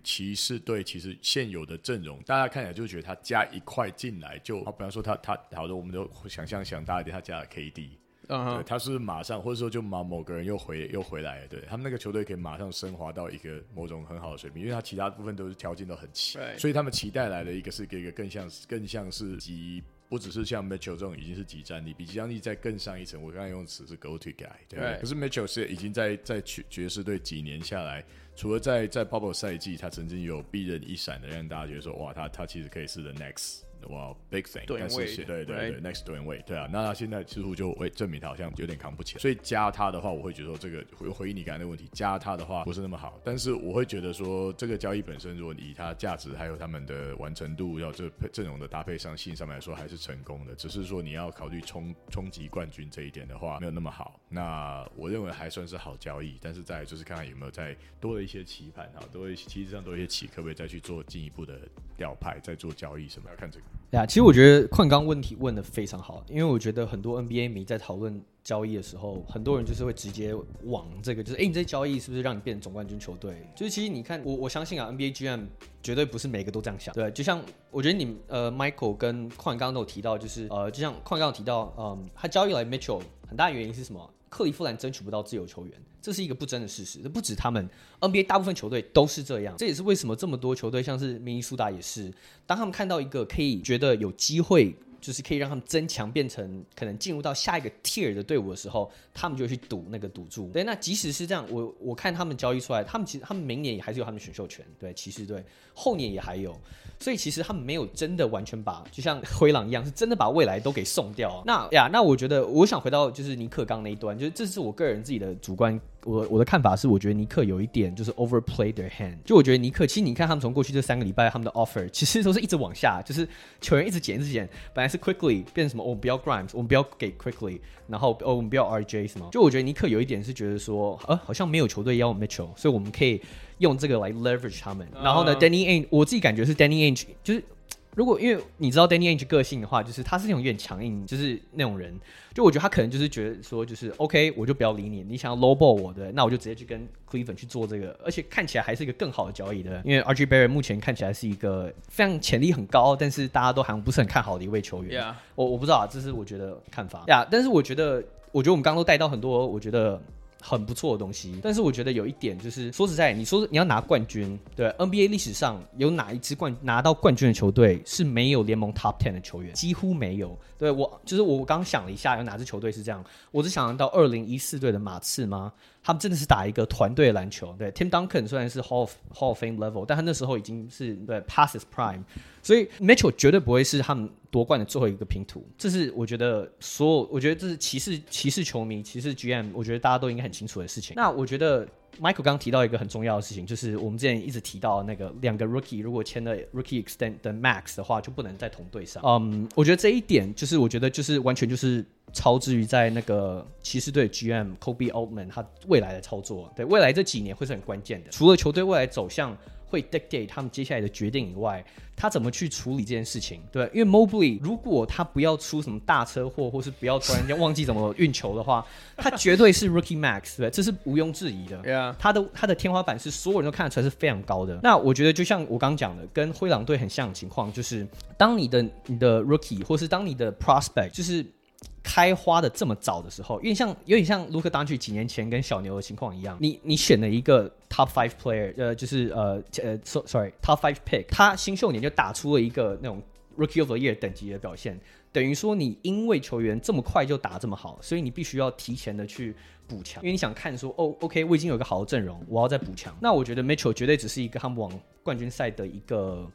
骑士队其实现有的阵容，大家看起来就觉得他加一块进来就，比方说他好的，我们都想大一点，他加了 KD。对，他是马上或者说就某个人又回来了，对，他们那个球队可以马上升华到一个某种很好的水平，因为他其他部分都是条件都很齐，所以他们期待来的一个是一个更像是极，不只是像 Mitchell 这种已经是极战力，比极战力再更上一层，我刚才用词是 go to guy， 对不对？可是 Mitchell 是已经在爵士队几年下来，除了在 Bubble 赛季他曾经有避人一闪的让大家觉得说哇他其实可以是 the next哇、wow, ，big thing， 但是对对对 ，next Dwyane Wade， 对啊，那他现在似乎就会证明他好像有点扛不起来，所以加他的话，我会觉得说这个回应你刚才那个问题，加他的话不是那么好，但是我会觉得说这个交易本身，如果以他价值还有他们的完成度，要这阵容的搭配上性上面来说还是成功的，只是说你要考虑冲击冠军这一点的话没有那么好，那我认为还算是好交易，但是再来就是看看有没有再多了一些棋盘，多一些棋子上多一些棋，可不可以再去做进一步的调派，再做交易什么，要看这个。Yeah， 其实我觉得Kuan刚问题问得非常好，因为我觉得很多 NBA 迷在讨论交易的时候，很多人就是会直接往这个，就是你这交易是不是让你变成总冠军球队？就是其实你看，我相信啊 ，NBA GM 绝对不是每个都这样想。对，就像我觉得你Michael 跟Kuan刚都有提到，就是就像Kuan刚有提到，他交易来 Mitchell 很大原因是什么？克利夫兰争取不到自由球员，这是一个不争的事实，这不止他们 NBA 大部分球队都是这样，这也是为什么这么多球队像是明尼苏达也是，当他们看到一个可以觉得有机会就是可以让他们增强，变成可能进入到下一个 tier 的队伍的时候，他们就去赌那个赌注。对，那即使是这样，我看他们交易出来，他们其实他们明年也还是有他们选秀权，对，骑士队后年也还有，所以其实他们没有真的完全把就像灰狼一样，是真的把未来都给送掉啊。那呀，那我觉得我想回到就是尼克刚那一端，就是这是我个人自己的主观。我的看法是，我觉得尼克有一点就是 overplay their hand。就我觉得尼克，其实你看他们从过去这3个礼拜，他们的 offer 其实都是一直往下，就是球员一直减。本来是 Quickly 变成什么，我们不要 Grimes， 我们不要给 Quickly， 然后我们不要 RJ 什么。就我觉得尼克有一点是觉得说，好像没有球队要 Mitchell， 所以我们可以用这个来 leverage 他们。然后呢 ，Danny Ainge， 我自己感觉是 Danny Ainge 就是。如果因为你知道 Danny Ainge 个性的话，就是他是那种有点强硬，就是那种人。就我觉得他可能就是觉得说，就是 OK， 我就不要理你，你想要 lowball 我的，那我就直接去跟 Cleveland 去做这个，而且看起来还是一个更好的交易的。因为 RJ Barrett 目前看起来是一个非常潜力很高，但是大家都好像不是很看好的一位球员。Yeah. 我不知道，这是我觉得看法。呀、yeah ，但是我觉得我们刚刚都带到很多，我觉得。很不错的东西，但是我觉得有一点就是，说实在，你说你要拿冠军，对 NBA 历史上有哪一支拿到冠军的球队是没有联盟 Top 10的球员，几乎没有。对我就是我刚想了一下，有哪支球队是这样？我只想到2014队的马刺吗？他们真的是打一个团队篮球。对 ，Tim Duncan 虽然是 Hall of Fame level， 但他那时候已经是对 past his prime， 所以 Mitchell 绝对不会是他们夺冠的最后一个拼图。这是我觉得我觉得这是骑士球迷、骑士 GM， 我觉得大家都应该很清楚的事情。那我觉得 Michael 刚提到一个很重要的事情，就是我们之前一直提到那个2个 Rookie 如果签了 Rookie Extend 的 Max 的话，就不能在同队上。我觉得这一点就是我觉得就是完全就是。超之于在那个骑士队 GM Kobe Altman 他未来的操作，对未来这几年会是很关键的。除了球队未来走向会 dictate 他们接下来的决定以外，他怎么去处理这件事情？对，因为 Mobley 如果他不要出什么大车祸，或是不要突然间忘记怎么运球的话，他绝对是 Rookie Max， 对，这是毋庸置疑的。Yeah. 他的天花板是所有人都看得出来是非常高的。那我觉得就像我刚讲的，跟灰狼队很像的情况，就是当你的 Rookie 或是当你的 Prospect 就是开花的这么早的时候，有点像Luka Doncic几年前跟小牛的情况一样，你选了一个 top 5 player， 就是top 5 pick， 他新秀年就打出了一个那种 Rookie of the Year 等级的表现，等于说你因为球员这么快就打这么好，所以你必须要提前的去补强，因为你想看说OK 我已经有一个好的阵容，我要再补强。那我觉得 Mitchell 绝对只是一个他们往冠军赛的一个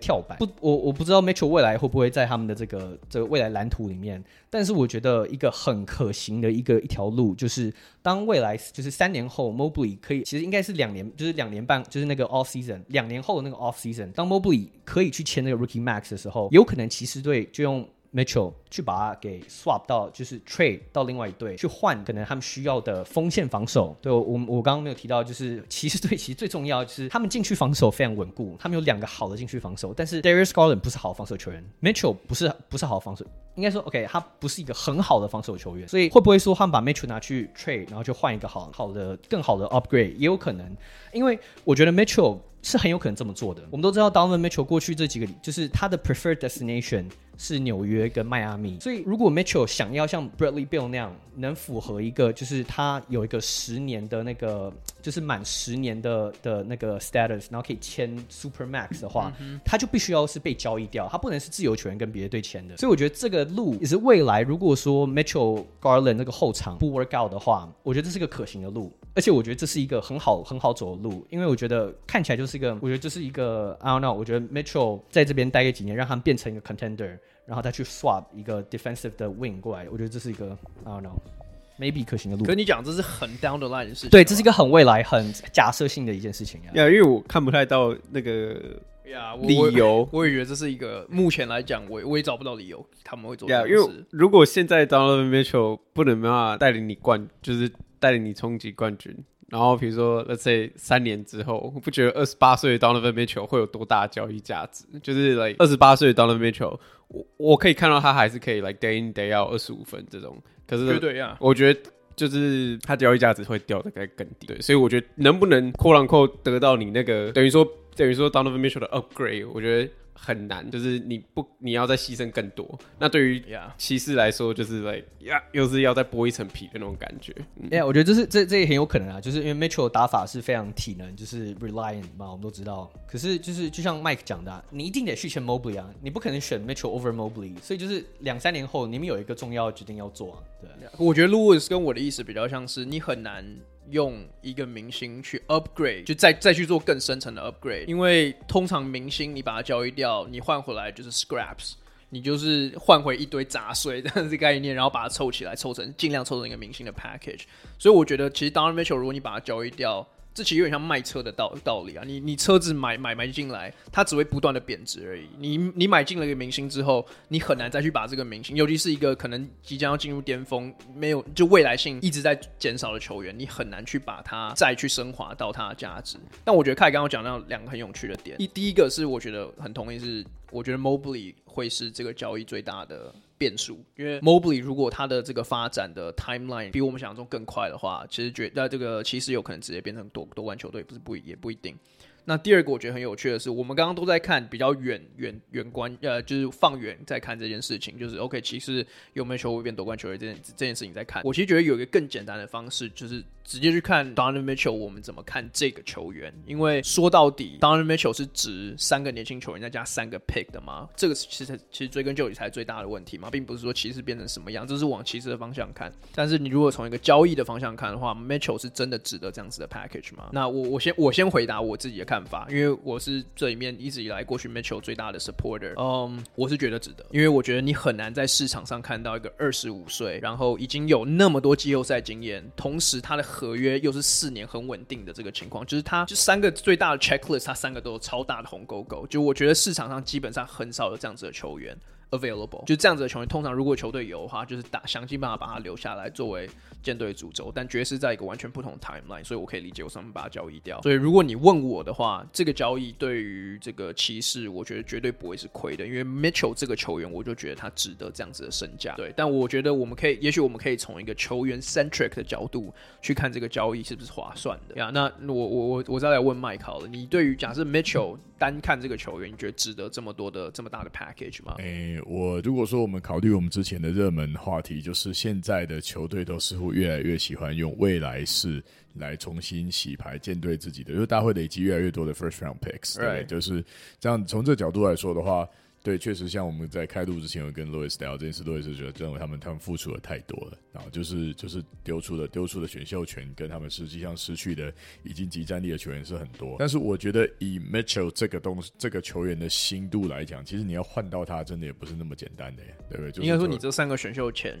跳板。我不知道 Mitchell 未来会不会在他们的这个未来蓝图里面，但是我觉得一个很可行的一条路，就是当未来就是3年后 Mobley 可以，其实应该是2年，就是2年半，就是那个 off season， 2年后的那个 off season， 当 Mobley 可以去签那个 Rookie Max 的时候，有可能骑士队就用 Mitchell 去把它给 swap 到，就是 trade 到另外一队去换可能他们需要的锋线防守。对，我刚刚没有提到，就是骑士队其实最重要就是他们禁区防守非常稳固，他们有2个好的禁区防守，但是 Darius Garland 不是好防守球员， Mitchell 不是好防守，应该说 OK 他不是一个很好的防守球员，所以会不会说他们把 Mitchell 拿去 trade 然后就换一个好的更好的 upgrade， 也有可能，因为我觉得 Mitchell 是很有可能这么做的。我们都知道 Donovan Mitchell 过去这几个就是他的 preferred destination是纽约跟迈阿密，所以如果 Mitchell 想要像 Bradley Beal 那样能符合一个就是他有一个10年的那个就是满10年的那个 status， 然后可以签 Super Max 的话，他就必须要是被交易掉，他不能是自由球员跟别的队签的。所以我觉得这个路也是未来如果说 Mitchell Garland 那个后场不 work out 的话，我觉得这是个可行的路，而且我觉得这是一个很好走的路，因为我觉得看起来就是一个，我觉得这是一个 I don't know， 我觉得 Mitchell 在这边待个几年，让他们变成一个 contender。然后再去 swap 一个 defensive 的 wing 过来，我觉得这是一个 I don't know maybe 可行的路。可你讲这是很 down the line 的事情，对，这是一个很未来、很假设性的一件事情呀。Yeah, 因为我看不太到那个理由，我也觉得这是一个目前来讲，我也找不到理由他们会做这件事。Yeah, 因为如果现在 Donovan Mitchell 不能办法带领你就是带领你冲击冠军。然后比如说 let's say 3年之后，我不觉得28岁的 Donovan Mitchell 会有多大的交易价值，就是like 28岁的 Donovan Mitchell， 我可以看到他还是可以 like day in day out 25分这种，可是对呀，我觉得就是他交易价值会掉得更低，对，所以我觉得能不能quote unquote得到你那个等于说 Donovan Mitchell 的 upgrade， 我觉得很难，就是你要再牺牲更多。那对于骑士来说，就是又是要再剥一层皮的那种感觉。我觉得这也很有可能啊，就是因为 Mitchell 打法是非常体能，就是 reliant 嘛，我们都知道。可是就是就像 Mike 讲的、啊，你一定得续签 Mobley 啊，你不可能选 Mitchell over Mobley。所以就是2-3年后，你们有一个重要的决定要做啊。对，我觉得 Lewis 跟我的意思比较像是，你很难用一个明星去 upgrade， 就再去做更深层的 upgrade， 因为通常明星你把它交易掉，你换回来就是 scraps， 你就是换回一堆杂碎这样子概念，然后把它凑起来，尽量凑成一个明星的 package。 所以我觉得其实 Donovan Mitchell 如果你把它交易掉，这其实有点像卖车的道理啊，你车子买进来，它只会不断的贬值而已。你买进了一个明星之后，你很难再去把这个明星，尤其是一个可能即将要进入巅峰，没有就未来性一直在减少的球员，你很难去把它再去升华到它的价值。但我觉得凯刚刚讲到2个很有趣的点，第一个是我觉得很同意是，我觉得 Mobley 会是这个交易最大的变数，因为 Mobley 如果他的这个发展的 timeline 比我们想象中更快的话，其实这个其实有可能直接变成夺冠球队，不是也不一定。那第二个我觉得很有趣的是，我们刚刚都在看比较远观，就是放远在看这件事情，就是 OK， 其实有没有球会变夺冠球队这件事情在看。我其实觉得有一个更简单的方式，就是直接去看 Donovan Mitchell 我们怎么看这个球员，因为说到底 Donovan Mitchell 是值3个年轻球员再加3个 pick 的嘛，这个其实追根究底才是最大的问题嘛，并不是说骑士变成什么样，这是往骑士的方向看。但是你如果从一个交易的方向看的话， Mitchell 是真的值得这样子的 package 吗？那我先回答我自己的看法，因为我是这里面一直以来过去 Mitchell 最大的 supporter， 我是觉得值得，因为我觉得你很难在市场上看到一个25岁，然后已经有那么多季后赛经验，同时他的合约又是4年很稳定的这个情况，就是他就3个最大的 checklist， 他3个都有超大的红勾勾，就我觉得市场上基本上很少有这样子的球员available， 就这样子的球员，通常如果球队有的话，就是想尽办法把他留下来作为舰队主轴。但爵士在一个完全不同的 timeline， 所以我可以理解为什么把他交易掉。所以如果你问我的话，这个交易对于这个骑士，我觉得绝对不会是亏的，因为 Mitchell 这个球员，我就觉得他值得这样子的身价。对，但我觉得我们可以，也许我们可以从一个球员 centric 的角度去看这个交易是不是划算的呀？那我再来问 Mike 好了，你对于假设 Mitchell 单看这个球员，你觉得值得这么大的 package 吗？我如果说我们考虑我们之前的热门话题，就是现在的球队都似乎越来越喜欢用未来式来重新洗牌建队自己的，就是大会累积越来越多的 first round picks， 对， right。 就是这样。从这角度来说的话，对，确实像我们在开录之前有跟 Louis 聊这件事， Louis 觉得认为他们付出的太多了，然后就是丢出的选秀权跟他们实际上失去的已经集战力的球员是很多。但是我觉得以 Mitchell 这个球员的心度来讲，其实你要换到他真的也不是那么简单的耶，对不对？就是应该说你这3个选秀权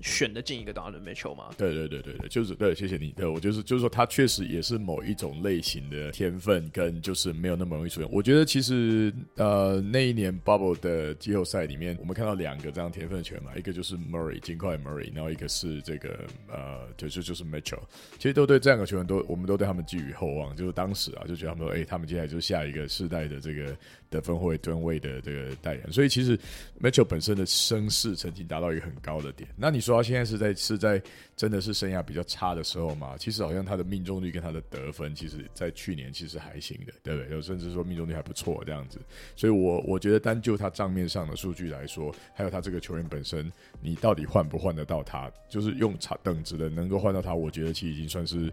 选得进一个 Donovan Mitchell 吗？对，就是对，谢谢你。对，我就是说，他确实也是某一种类型的天分，跟就是没有那么容易出现。我觉得其实那一年 Bubble 的季后赛里面，我们看到2个这样天分球嘛，一个就是 Murray 金块 Murray， 然后一个是这个就是 Mitchell。其实都对这两个球员我们都对他们寄予厚望，就是当时啊就觉得他们说，他们接下来就是下一个世代的这个得分后卫吨位的这个代言。所以其实 Mitchell 本身的声势曾经达到一个很高的。那你说他现在是在真的是生涯比较差的时候嘛？其实好像他的命中率跟他的得分，其实在去年其实还行的，对不对？甚至说命中率还不错这样子。所以我觉得单就他账面上的数据来说，还有他这个球员本身，你到底换不换得到他？就是用等值的能够换到他，我觉得其实已经算是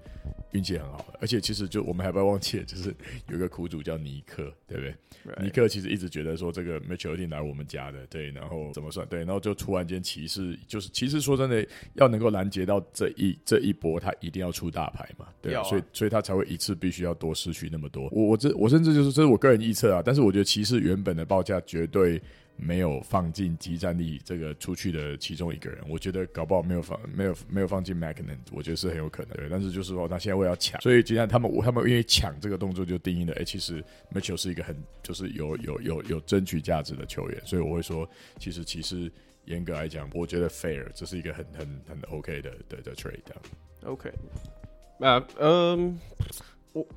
运气很好了。而且其实就我们还不要忘记，就是有一个苦主叫尼克，对不对？ Right。 尼克其实一直觉得说这个 Mitchell 一定来我们家的，对，然后怎么算？对，然后就突然间骑士。就是其实说真的，要能够拦截到这一波，他一定要出大牌嘛，对，所以他才会一次必须要多失去那么多。我甚至就是这是我个人臆测啊，但是我觉得骑士原本的报价绝对没有放进集战力这个出去的其中一个人，我觉得搞不好没有放进 Markkanen， 我觉得是很有可能。对，但是就是说他现在为了要抢，所以既然他们愿意抢这个动作，就定义了，其实 Mitchell 是一个很就是有争取价值的球员，所以我会说，其实。严格来讲，我觉得 fair， 这是一个很 OK 的 trade。OK，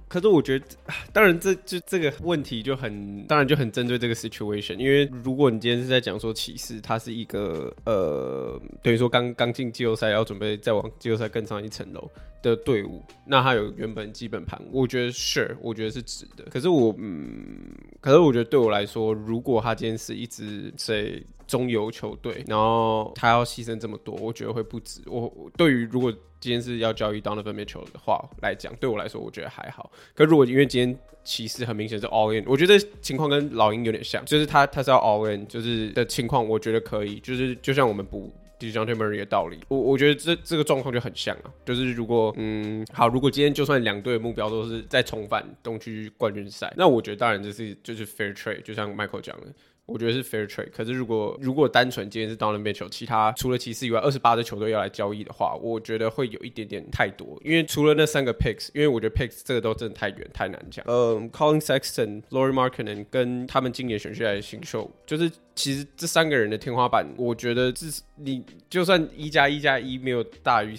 可是我觉得当然这个问题就很当然就很针对这个 situation， 因为如果你今天是在讲说骑士它是一个等于说刚进季后赛要准备再往季后赛更上一层楼的队伍，那它有原本基本盘，我觉得 sure 我觉得是值的。可是我觉得对我来说，如果它今天是一支谁中游球队，然后他要牺牲这么多，我觉得会不值。我对于如果今天是要交易 Donovan Mitchell 的话来讲，对我来说我觉得还好。可如果因为今天骑士很明显是 all in， 我觉得情况跟老鹰有点像，就是他是要 all in 就是的情况，我觉得可以，就是就像我们补Dejounte Murray 的道理，我觉得这个状况就很像啊，就是如果好，如果今天就算两队的目标都是在重返东区冠军赛，那我觉得当然就是 fair trade， 就像 Michael 讲的。我觉得是 fair trade， 可是如果单纯今天是 Donovan Mitchell， 其他除了骑士以外28的球队要来交易的话，我觉得会有一点点太多，因为除了那三个 picks， 因为我觉得 picks 这个都真的太远太难讲。Collin Sexton、Lauri Markkanen 跟他们今年选下来的新秀，就是其实这三个人的天花板，我觉得你就算一加一加一没有大于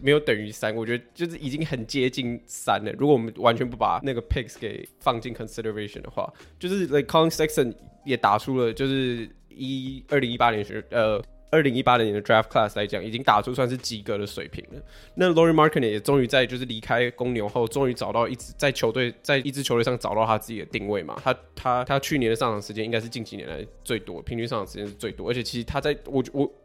没有等于三，我觉得就是已经很接近三了。如果我们完全不把那个 picks 给放进 consideration 的话，就是like Collin Sexton 也打出了，就是2018年的 draft class 来讲，已经打出算是及格的水平了。那 Lauri Markkanen 也终于在就是离开公牛后，终于找到在一支球队上找到他自己的定位嘛。他去年的上场时间应该是近几年来最多，平均上场时间是最多。而且其实他在我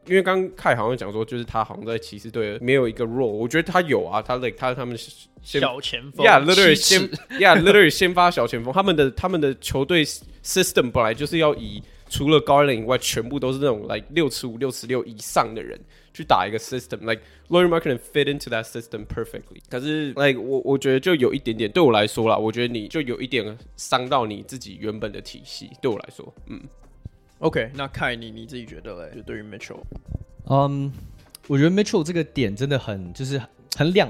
因为刚凯好像讲说，就是他好像在骑士队没有一个 role， 我觉得他有啊，他们小前锋 ，yeah literally 先发小前锋，他们的球队 system 本来就是要以除了 Garland 以外，全部都是那种 like 65、66以上的人去打一个 system。like Lauri Markkanen fit into that system perfectly。可是 like 我觉得就有一点点，对我来说啦，我觉得你就有一点伤到你自己原本的体系。对我来说，OK， 那Kai你自己觉得嘞？就对于 Mitchell，我觉得 Mitchell 这个点真的很就是。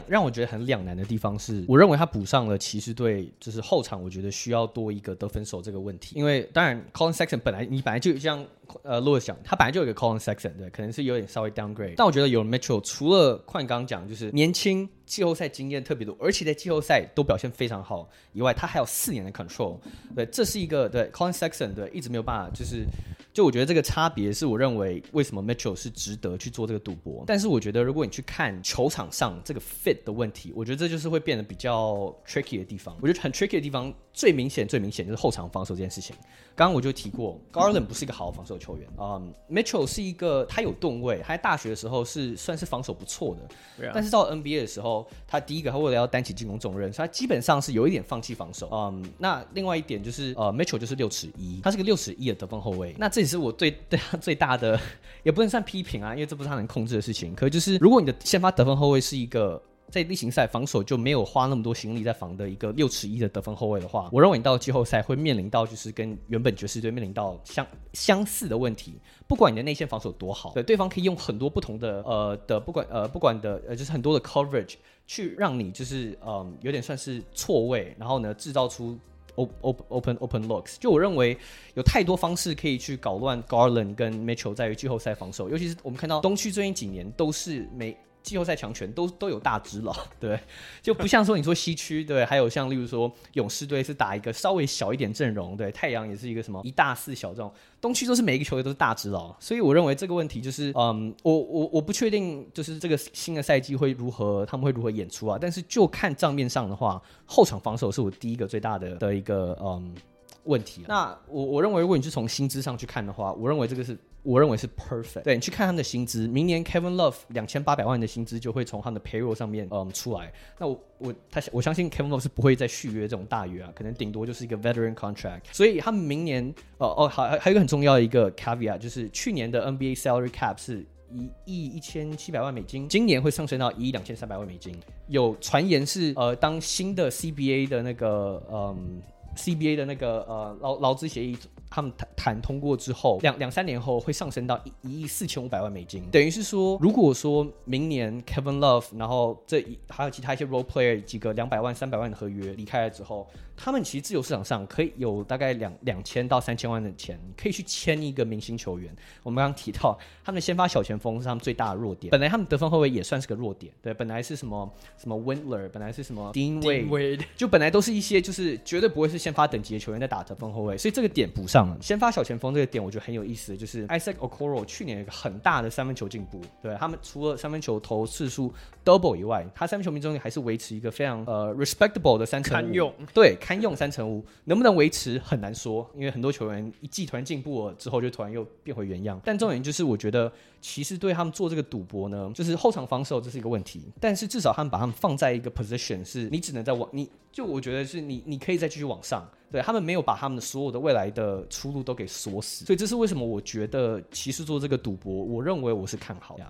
让我觉得很两难的地方是，我认为他补上了骑士队就是后场我觉得需要多一个得分手这个问题，因为当然 Collin Sexton 本来就像Louis 讲，他本来就有一个 Collin Sexton， 对，可能是有点稍微 downgrade， 但我觉得有 Mitchell 除了Kuan刚讲就是年轻季后赛经验特别多，而且在季后赛都表现非常好以外，他还有4年的 control， 对，这是一个对 Collin Sexton 对一直没有办法就是就我觉得这个差别是我认为为什么 Mitchell 是值得去做这个赌博，但是我觉得如果你去看球场上这个 fit 的问题，我觉得这就是会变得比较 tricky 的地方。我觉得很 tricky 的地方最明显就是后场防守这件事情。刚刚我就提过 Garland 不是一个好防守球员，Mitchell 是一个他有吨位，他在大学的时候是算是防守不错的， 但是到 NBA 的时候，他第一个他为了要担起进攻重任，所以他基本上是有一点放弃防守。那另外一点就是Mitchell 就是6'1"，他是个6'1"的得分后卫。那这也是我对他最大的也不能算批评啊，因为这不是他能控制的事情。可是就是如果你的先发得分后卫是一个在例行赛防守就没有花那么多心力在防的一个6'1"的得分后卫的话，我认为你到季后赛会面临到就是跟原本爵士队面临到相似的问题。不管你的内线防守多好，对方可以用很多不同的就是很多的 coverage 去让你就是有点算是错位，然后呢制造出open looks。 就我认为有太多方式可以去搞乱 Garland 跟 Mitchell 在于季后赛防守，尤其是我们看到东区最近几年都是季后赛强权都有大只佬，对，就不像说你说西区，对，还有像例如说勇士队是打一个稍微小一点阵容，对，太阳也是一个什么1大4小这种，东区都是每一个球队都是大只佬，所以我认为这个问题就是我不确定就是这个新的赛季他们会如何演出啊，但是就看账面上的话，后场防守是我第一个最大的一个问题。那我认为如果你是从薪资上去看的话，我认为是 perfect。 对，你去看他们的薪资，明年 Kevin Love 2800万的薪资就会从他们的 payroll 上面出来。那我相信 Kevin Love 是不会再续约这种大约啊，可能顶多就是一个 veteran contract。 所以他们明年还有一个很重要的一个 caveat， 就是去年的 NBA salary cap 是1.17亿美金，今年会上升到1.23亿美金。有传言是当新的 CBA 的那个劳资协议他们谈通过之后，两三年后会上升到1亿4500万美金。等于是说，如果说明年 Kevin Love， 然后这还有其他一些 role player 几个200万300万的合约离开了之后，他们其实自由市场上可以有大概2000到3000万的钱，可以去签一个明星球员。我们刚刚提到，他们的先发小前锋是他们最大的弱点。本来他们得分后卫也算是个弱点，对，本来是什么 Wendler， 本来是什么 Dean Wade， 就本来都是一些就是绝对不会是先发等级的球员在打得分后卫，所以这个点补上。先发小前锋这个点我觉得很有意思，就是 Isaac Okoro 去年有一个很大的三分球进步，对，他们除了三分球投次数 double 以外，他三分球命中率还是维持一个非常respectable 的3成5，堪用，对，堪用3成5，能不能维持很难说，因为很多球员一季突然进步了之后就突然又变回原样。但重点就是我觉得其实对他们做这个赌博呢，就是后场防守这是一个问题，但是至少他们把他们放在一个 position 是你只能在往，你就我觉得是你可以再继续往上，对，他们没有把他们所有的未来的出路都给锁死，所以这是为什么我觉得骑士做这个赌博，我认为我是看好的。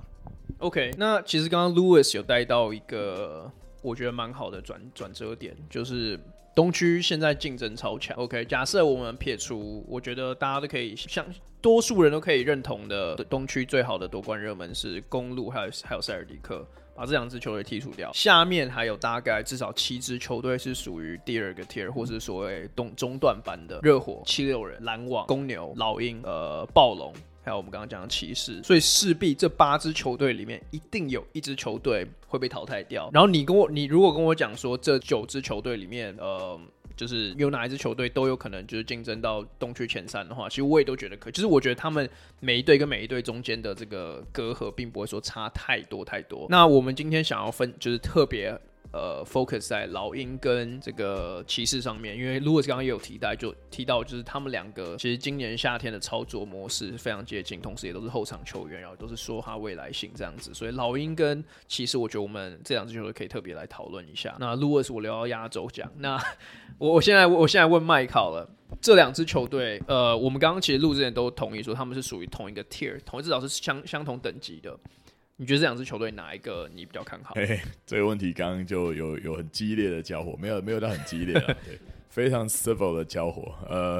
OK， 那其实刚刚 Lewis 有带到一个我觉得蛮好的转折点，就是东区现在竞争超强。OK， 假设我们撇除，我觉得大家都可以像多数人都可以认同的，东区最好的夺冠热门是公鹿还有塞尔迪克。把这两支球队剔除掉，下面还有大概至少7支球队是属于第二个 tier 或是所谓中段班的，热火、76人、篮网、公牛、老鹰、暴龙，还有我们刚刚讲的骑士，所以势必这8支球队里面一定有一支球队会被淘汰掉。然后你如果跟我讲说这9支球队里面就是有哪一支球队都有可能就是竞争到东区前3的话，其实我也都觉得可以。就是我觉得他们每一队跟每一队中间的这个隔阂并不会说差太多。那我们今天想要就是特别focus 在老鹰跟这个骑士上面，因为 Lewis 刚刚也有提到就是他们两个其实今年夏天的操作模式非常接近，同时也都是后场球员，然后都是说他未来性这样子，所以老鹰跟骑士我觉得我们这两支球队可以特别来讨论一下。那 Lewis 我留到压轴讲，那我现在问Mike好了，这两支球队我们刚刚其实录之前都同意说他们是属于同一个 tier， 至少是相同等级的，你觉得这两支球队哪一个你比较看好？这个问题刚刚就有很激烈的交火，没有到很激烈啦，对，非常 civil 的交火。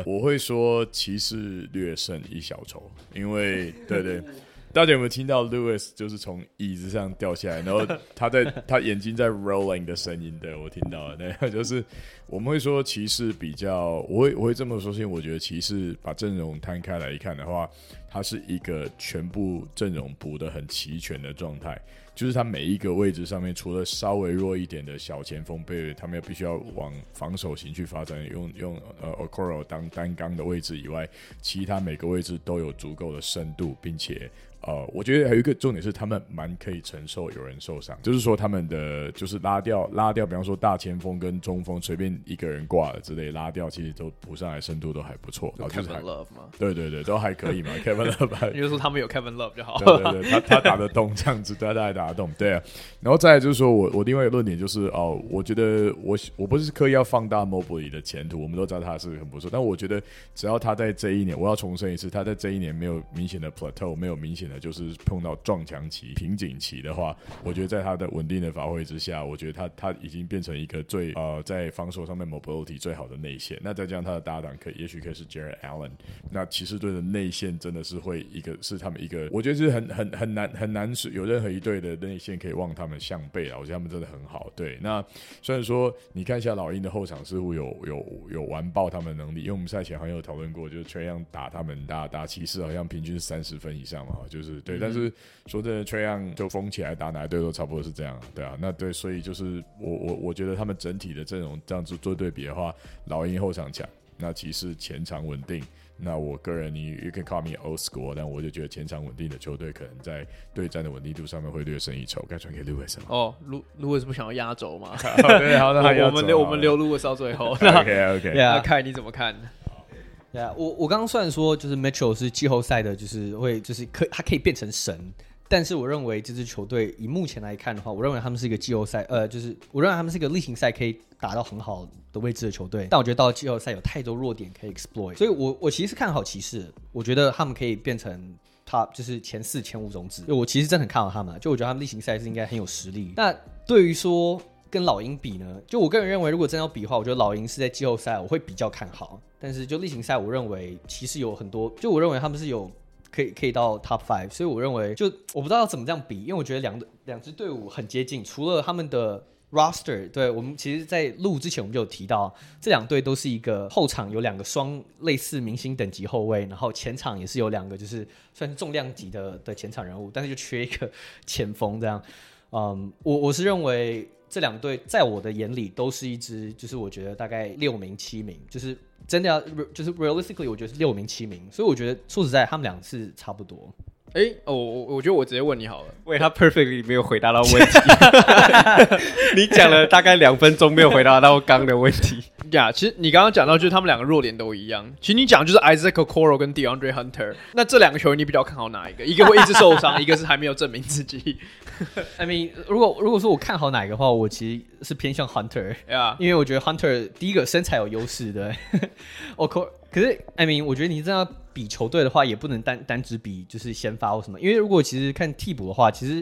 我会说骑士略胜一小筹，因为对，大家有没有听到 Lewis 就是从椅子上掉下来，然后他眼睛在 rolling 的声音？对，我听到了，对，就是我们会说骑士比较，我会这么说，是因为我觉得骑士把阵容摊开来一看的话，它是一个全部阵容补得很齐全的状态，就是它每一个位置上面，除了稍微弱一点的小前锋被他们必须要往防守型去发展，用Okoro 当单纲的位置以外，其他每个位置都有足够的深度，并且我觉得还有一个重点是他们蛮可以承受有人受伤，就是说他们的就是拉掉，比方说大前锋跟中锋随便一个人挂了之类拉掉，其实都补上来深度都还不错。Kevin Love 吗？对，都还可以嘛。Kevin Love， 因为说他们有 Kevin Love 就好了。对，他打得动这样子，他还打得动。对啊，然后再来就是说我另外一个论点就是我觉得我不是刻意要放大 Mobley 的前途，我们都知道他是很不错，但我觉得只要他在这一年，我要重申一次，他在这一年没有明显的 plateau， 没有明显的就是碰到撞墙期、瓶颈期的话，我觉得在他的稳定的发挥之下，我觉得他已经变成一个最在防守上面 mobility 最好的内线。那再加上他的搭档也许可以是 Jarrett Allen， 那骑士队的内线真的是会一个是他们一个，我觉得是很难有任何一队的内线可以望他们项背啊。我觉得他们真的很好。对，那虽然说你看一下老鹰的后场似乎有完爆他们的能力，因为我们赛前好像有讨论过，就是Trae Young打他们打骑士好像平均是30分以上嘛，就是对，但是说真的 Trae Young 就封起来打哪一队都差不多是这样，对啊，那对，所以就是我觉得他们整体的阵容这样子做对比的话，老鹰后场强，那骑士前场稳定。那我个人you can call me old school， 但我就觉得前场稳定的球队可能在对战的稳定度上面会略胜一筹。该传给 Lewis 吗？Lewis 不想要压轴吗？对，好，那他压轴我们留 Lewis 到最后。OK， 那看你怎么看。对啊，我刚刚虽然说就是 Mitchell 是季后赛的，就是会就是他可以变成神，但是我认为这支球队以目前来看的话，我认为他们是一个季后赛，就是我认为他们是一个例行赛可以打到很好的位置的球队，但我觉得到季后赛有太多弱点可以 exploit， 所以我其实是看好骑士，我觉得他们可以变成Top， 就是前4、前5种子，我其实真的很看好他们，就我觉得他们例行赛是应该很有实力。那对于说跟老鹰比呢，就我个人认为如果真的要比的话，我觉得老鹰是在季后赛我会比较看好，但是就例行赛我认为其实有很多，就我认为他们是有可以到 top 5， 所以我认为就我不知道要怎么这样比，因为我觉得两支队伍很接近，除了他们的 roster， 对，我们其实在录之前我们就有提到这两队都是一个后场有两个双类似明星等级后卫，然后前场也是有两个就是算是重量级 的前场人物，但是就缺一个前锋这样。我是认为这两队在我的眼里都是一支就是我觉得大概6名7名，就是真的要就是 realistically 我觉得是6名7名，所以我觉得说实在他们俩是差不多。欸，我觉得我直接问你好了。喂，他 perfectly 没有回答到问题。你讲了大概2分钟没有回答到刚的问题。yeah， 其实你刚刚讲到就是他们两个弱点都一样。其实你讲就是 Isaac Okoro 跟 DeAndre Hunter， 那这两个球员你比较看好哪一个？一个会一直受伤，一个是还没有证明自己。I mean， 如果说我看好哪一个的话，我其实是偏向 Hunter， yeah， 因为我觉得 Hunter 第一个身材有优势的。Okoro 可是 I mean， 我觉得你这样比球队的话，也不能单只比就是先发或什么，因为如果其实看替补的话，其实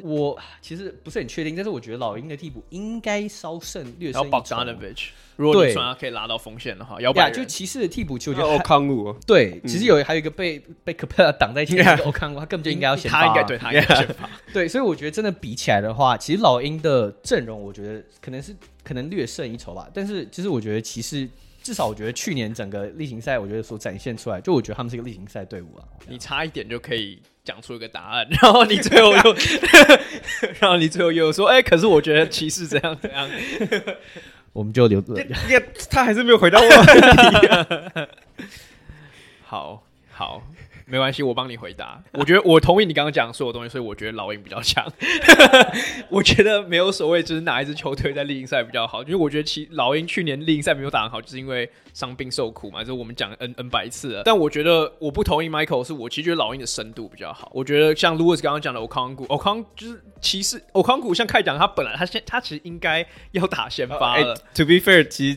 不是很确定，但是我觉得老鹰的替补应该稍胜略胜一筹。然后 Bogdanovic， 如果你算他可以拉到锋线的话，100人就骑士的替补，我觉得Okongwu，对，其实还有一个被 Capela 挡在前面的Okongwu，他根本就应该要先发，他应该先发，对，所以我觉得真的比起来的话，其实老鹰的阵容我觉得可能略胜一筹吧，但是其实我觉得骑士。至少我觉得去年整个例行赛，我觉得所展现出来，就我觉得他们是一个例行赛队伍啊。你差一点就可以讲出一个答案，然后你最后又，然后你最后又说，可是我觉得骑士怎样怎样，我们就留着。他还是没有回答我问题。好好，没关系，我帮你回答。我觉得我同意你刚刚讲的所有东西，所以我觉得老鹰比较强。我觉得没有所谓，就是哪一支球队在例行赛比较好，因为我觉得老鹰去年例行赛没有打很好，就是因为伤病受苦嘛，这我们讲 N百次了。但我觉得我不同意 Michael， 是我其实觉得老鹰的深度比较好。我觉得像 Lewis 刚刚讲的 Okongwu 就是其实 Okongwu 像凯讲，他本来他其实应该要打先发了。To be fair， 其实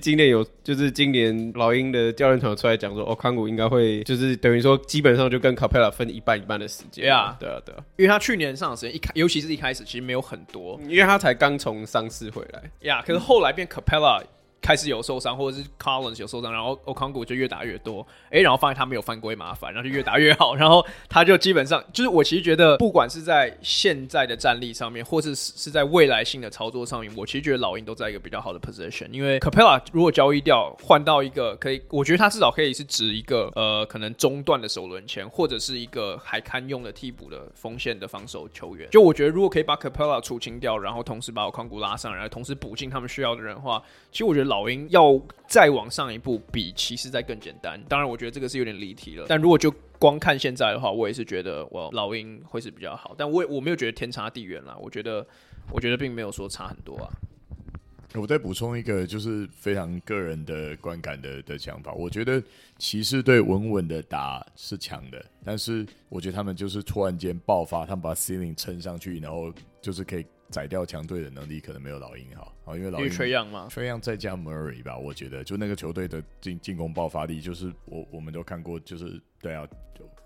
今年老鹰的教练团出来讲说 Okongwu 应该会就是等于说基本上就跟 Capela 分一半一半的时间， yeah， 对啊，因为他去年上场时间尤其是一开始其实没有很多，因为他才刚从伤势回来，呀，yeah， 可是后来变 Capela 开始有受伤，或者是 Collins 有受伤，然后 Okongwu 就越打越多，然后发现他没有犯规麻烦，然后就越打越好，然后他就基本上就是我其实觉得不管是在现在的战力上面，或者 是在未来性的操作上面，我其实觉得老鹰都在一个比较好的 position， 因为 Capela 如果交易掉换到一个可以，我觉得他至少可以是指一个可能中段的首轮签，或者是一个还堪用的替补的锋线的防守球员，就我觉得如果可以把 Capela 出清掉，然后同时把 Okongwu 拉上，然后同时补进他们需要的人的话，其实我觉得老鹰要再往上一步比骑士再更简单，当然我觉得这个是有点离题了，但如果就光看现在的话，我也是觉得老鹰会是比较好，但我没有觉得天差地远啦，我觉得并没有说差很多啊。我再补充一个就是非常个人的观感 的想法，我觉得骑士队稳稳的打是强的，但是我觉得他们就是突然间爆发，他们把 ceiling 撑上去，然后就是可以宰掉强队的能力可能没有老鹰好，因为 Trae Young 嘛， Trae Young 再加 Murray 吧，我觉得就那个球队的进攻爆发力，就是我们都看过，就是对啊，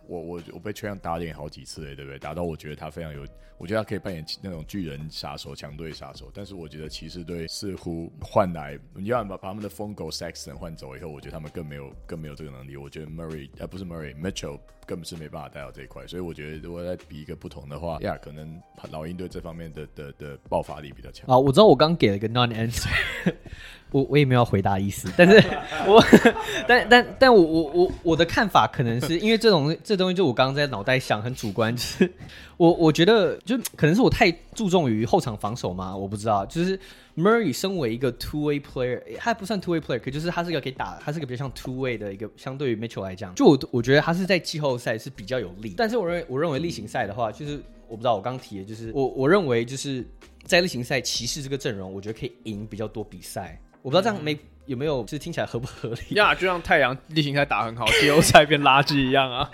我被 Trae Young 打脸好几次，对不对？打到我觉得他非常有，我觉得他可以扮演那种巨人杀手、强队杀手，但是我觉得骑士队似乎换来，你要把他们的疯狗 Sexton 换走以后，我觉得他们更没有这个能力，我觉得 Mitchell 根本是没办法带到这一块，所以我觉得如果再比一个不同的话，呀，可能老鹰队这方面的爆发力比较强。啊，我知道我刚给了一个 non-answer， 我也没有要回答的意思，但是我的看法可能是因为这东西就我刚刚在脑袋想很主观，就是我觉得就可能是我太注重于后场防守嘛，我不知道，就是 Murray 身为一个 two-way player， 他不算 two-way player， 可就是他是一个可以打，他是一个比较像 two-way 的一个，相对于 Mitchell 来讲，就我觉得他是在季后赛是比较有利，但是我认为例行赛的话，就是我不知道我刚提的，就是我认为就是在例行赛骑士这个阵容，我觉得可以赢比较多比赛，我不知道这样有没有就是听起来合不合理呀？就像太阳例行赛打很好，季后赛变垃圾一样啊！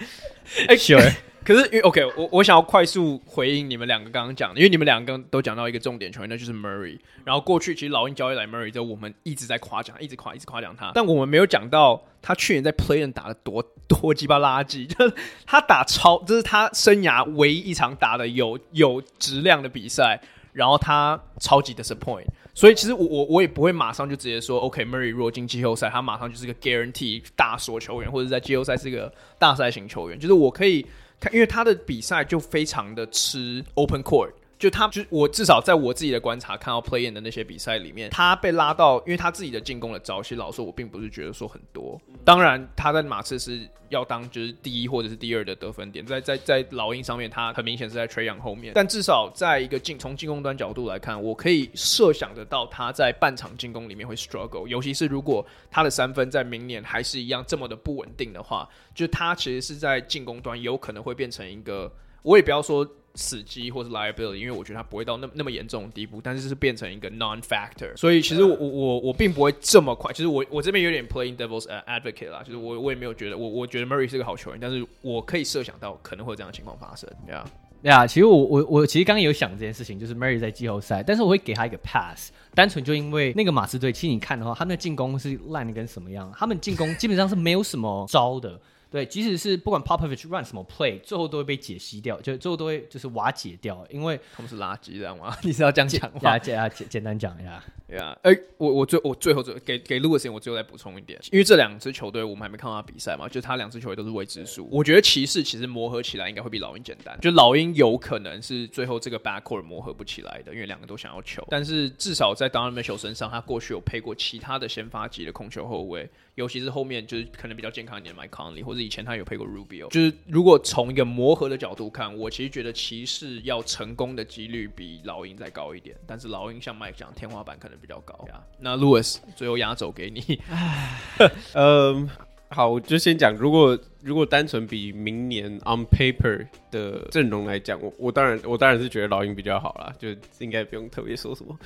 可是因为 OK， 我想要快速回应你们两个刚刚讲的，因为你们两个都讲到一个重点球员，那就是 Murray。然后过去其实老鹰交易来 Murray 之后，我们一直在夸奖，一直夸奖他，但我们没有讲到他去年在 Play-in 打的多鸡巴垃圾，就是他打这是他生涯唯一一场打的有质量的比赛，然后他超级 disappoint。所以其实我也不会马上就直接说 OK Murray 如果进季后赛他马上就是一个 guarantee 大锁球员，或者在季后赛是一个大赛型球员，就是我可以看，因为他的比赛就非常的吃 open court，就我至少在我自己的观察看到 play in 的那些比赛里面，他被拉到，因为他自己的进攻的招，其实老实说我并不是觉得说很多。当然他在马刺是要当就是第一或者是第二的得分点，在老鹰上面他很明显是在 Trae Young 后面，但至少在一个从进攻端角度来看，我可以设想得到他在半场进攻里面会 struggle， 尤其是如果他的三分在明年还是一样这么的不稳定的话，就他其实是在进攻端有可能会变成一个，我也不要说死机或是 liability， 因为我觉得它不会到那么严重的地步，但是是变成一个 non-factor。 所以其实我并不会这么快，其实我这边有点 playing devil's advocate 啦，就是我也没有觉得我觉得 Murray 是个好球员，但是我可以设想到可能会有这样的情况发生。 Yeah， 其实我其实刚刚有想这件事情，就是 Murray 在季后赛，但是我会给他一个 pass， 单纯就因为那个马刺队，其实你看的话他们的进攻是烂的跟什么样，他们进攻基本上是没有什么招的对，即使是不管 Popovich run 什么 play， 最后都会被解析掉，就最后都会就是瓦解掉，因为他们是垃圾，这样吗？你是要这样讲吗？简单讲一下。对啊，我最后给 Lewis， 我最后再补充一点，因为这两支球队我们还没看到他比赛嘛，就是他两支球队都是未知数。我觉得骑士其实磨合起来应该会比老鹰简单，就老鹰有可能是最后这个 backcourt 磨合不起来的，因为两个都想要球，但是至少在 Donovan Mitchell 身上，他过去有配过其他的先发级的控球后卫，尤其是后面就是可能比较健康一点的 Mike Conley， 或者以前他有配过 Rubio， 就是如果从一个磨合的角度看，我其实觉得骑士要成功的几率比老鹰再高一点，但是老鹰像 Mike 讲天花板可能比较高。那 Lewis 最后压轴给你、好，我就先讲，如果单纯比明年 on paper 的阵容来讲，我当然是觉得老鹰比较好啦，就应该不用特别说什么。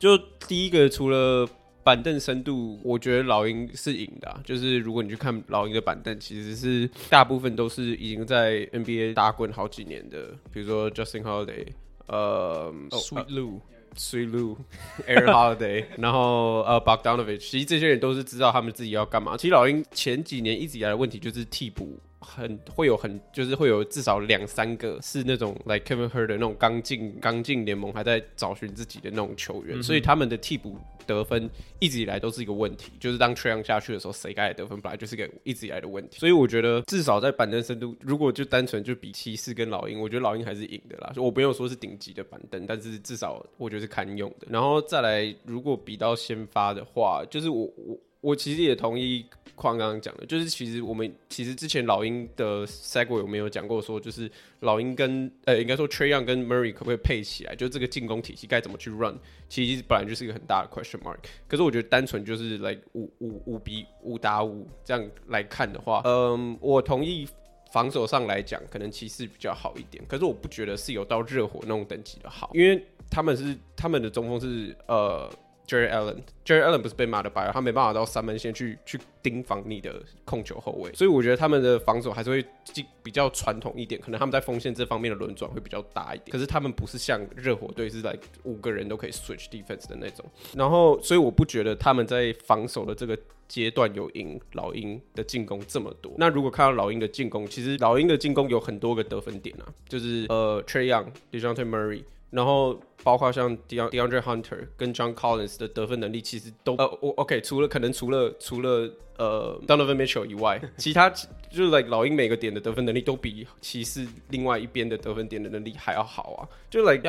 就第一个除了板凳深度，我觉得老鹰是赢的，就是如果你去看老鹰的板凳，其实是大部分都是已经在 NBA 打滚好几年的，比如说 Justin Holiday， Sweet Lou Aaron Holiday 然后Bogdanovic， 其实这些人都是知道他们自己要干嘛。其实老鹰前几年一直以来的问题就是替补会有至少两三个是那种 like Kevin Herter 那种刚进联盟还在找寻自己的那种球员，所以他们的替补得分一直以来都是一个问题，就是当 Trae Young 下去的时候谁该来得分本来就是个一直以来的问题。所以我觉得至少在板凳深度，如果就单纯就比骑士跟老鹰，我觉得老鹰还是赢的啦，我没有说是顶级的板凳，但是至少我觉得是堪用的。然后再来如果比到先发的话，就是我其实也同意Kuan 刚刚讲的，就是其实我们其实之前老鹰的 Segway 有没有讲过说，就是老鹰跟应该说 Trae Young 跟 Murray 可不可以配起来，就是这个进攻体系该怎么去 run， 其实本来就是一个很大的 question mark。 可是我觉得单纯就是来5比5打5这样来看的话，我同意防守上来讲可能骑士比较好一点，可是我不觉得是有到热火那种等级的好，因为他们的中锋是Jarrett Allen 不是被骂的白，他没办法到三分线去盯防你的控球后卫，所以我觉得他们的防守还是会比较传统一点，可能他们在锋线这方面的轮转会比较大一点，可是他们不是像热火队是来五个人都可以 switch defense 的那种。然后所以我不觉得他们在防守的这个阶段有赢老鹰的进攻这么多。那如果看到老鹰的进攻，其实老鹰的进攻有很多个得分点啊，就是Trae Young、Dejounte Murray，然后包括像 DeAndre Hunter 跟 John Collins 的得分能力，其实都OK， 除了Donovan Mitchell 以外，其他就是like老鹰每个点的得分能力都比骑士另外一边的得分点的能力还要好啊。就like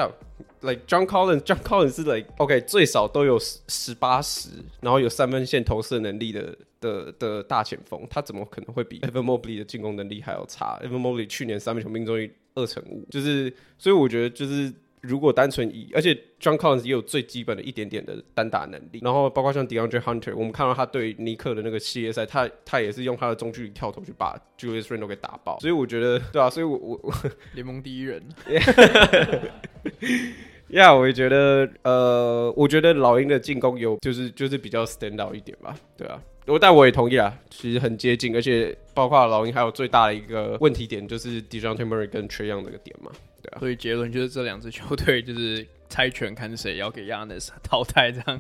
John Collins 是like OK 最少都有18-10，然后有三分线投射能力的大前锋，他怎么可能会比 Evan Mobley 的进攻能力还要差？ Evan Mobley 去年三分球命中率2成5，就是所以我觉得就是。如果单纯以，而且 John Collins 也有最基本的一点点的单打能力，然后包括像 DeAndre Hunter， 我们看到他对尼克的那个系列赛，他也是用他的中距离跳投去把 Julius Randle 给打爆，所以我觉得，对啊，所以我联盟第一人，呀、yeah， 我也觉得，我觉得老鹰的进攻有就是比较 stand out 一点吧，对啊。但我也同意啦，其实很接近，而且包括老鹰还有最大的一个问题点就是 Dejounte Murray 跟 Trae Young 这个点嘛，对啊。所以结论就是这两支球队就是猜拳看谁要给 Giannis 淘汰这样。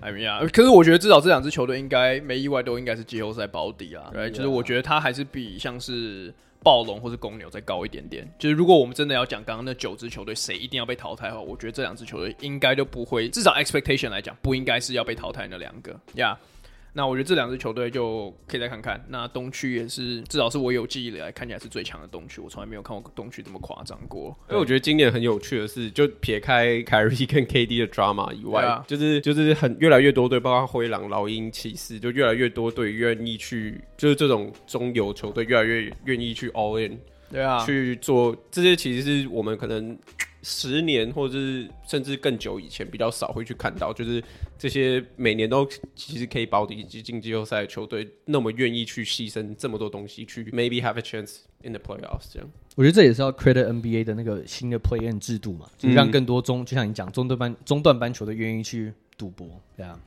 I mean yeah， 可是我觉得至少这两支球队应该没意外都应该是季后赛保底啦，对，就是我觉得他还是比像是暴龙或是公牛再高一点点。就是如果我们真的要讲刚刚那九支球队谁一定要被淘汰的话，我觉得这两支球队应该就不会，至少 expectation 来讲不应该是要被淘汰那两个呀。那我觉得这两支球队就可以再看看。那东区也是，至少是我有记忆以来看起来是最强的东区，我从来没有看过东区这么夸张过。因为我觉得今年很有趣的是，就撇开凯瑞跟 KD 的 drama 以外，啊、就是很越来越多队，包括灰狼、老鹰、骑士，就越来越多队愿意去，就是这种中游球队越来越愿意去 all in， 对啊，去做这些。其实是我们可能10年或者是甚至更久以前比较少会去看到，就是这些每年都其实可以保底进季后赛的球队那么愿意去牺牲这么多东西去 maybe have a chance in the playoffs 这样。我觉得这也是要 credit NBA 的那个新的 play in 制度嘛，就让更多就像你讲中段班球队愿意去赌博，对啊。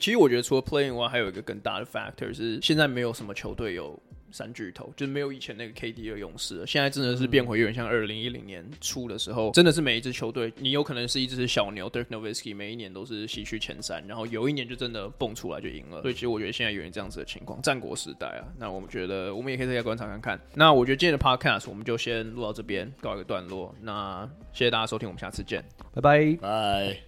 其实我觉得除了 play in 外，还有一个更大的 factor 是现在没有什么球队有三巨头，就是没有以前那个 KD 的勇士了，现在真的是变回有点像2010年初的时候，真的是每一支球队你有可能是一支小牛 Dirk Nowitzki 每一年都是西区前三，然后有一年就真的蹦出来就赢了。所以其实我觉得现在有点这样子的情况，战国时代啊。那我们觉得我们也可以再观察看看。那我觉得今天的 podcast 我们就先录到这边告一个段落，那谢谢大家收听，我们下次见，拜拜。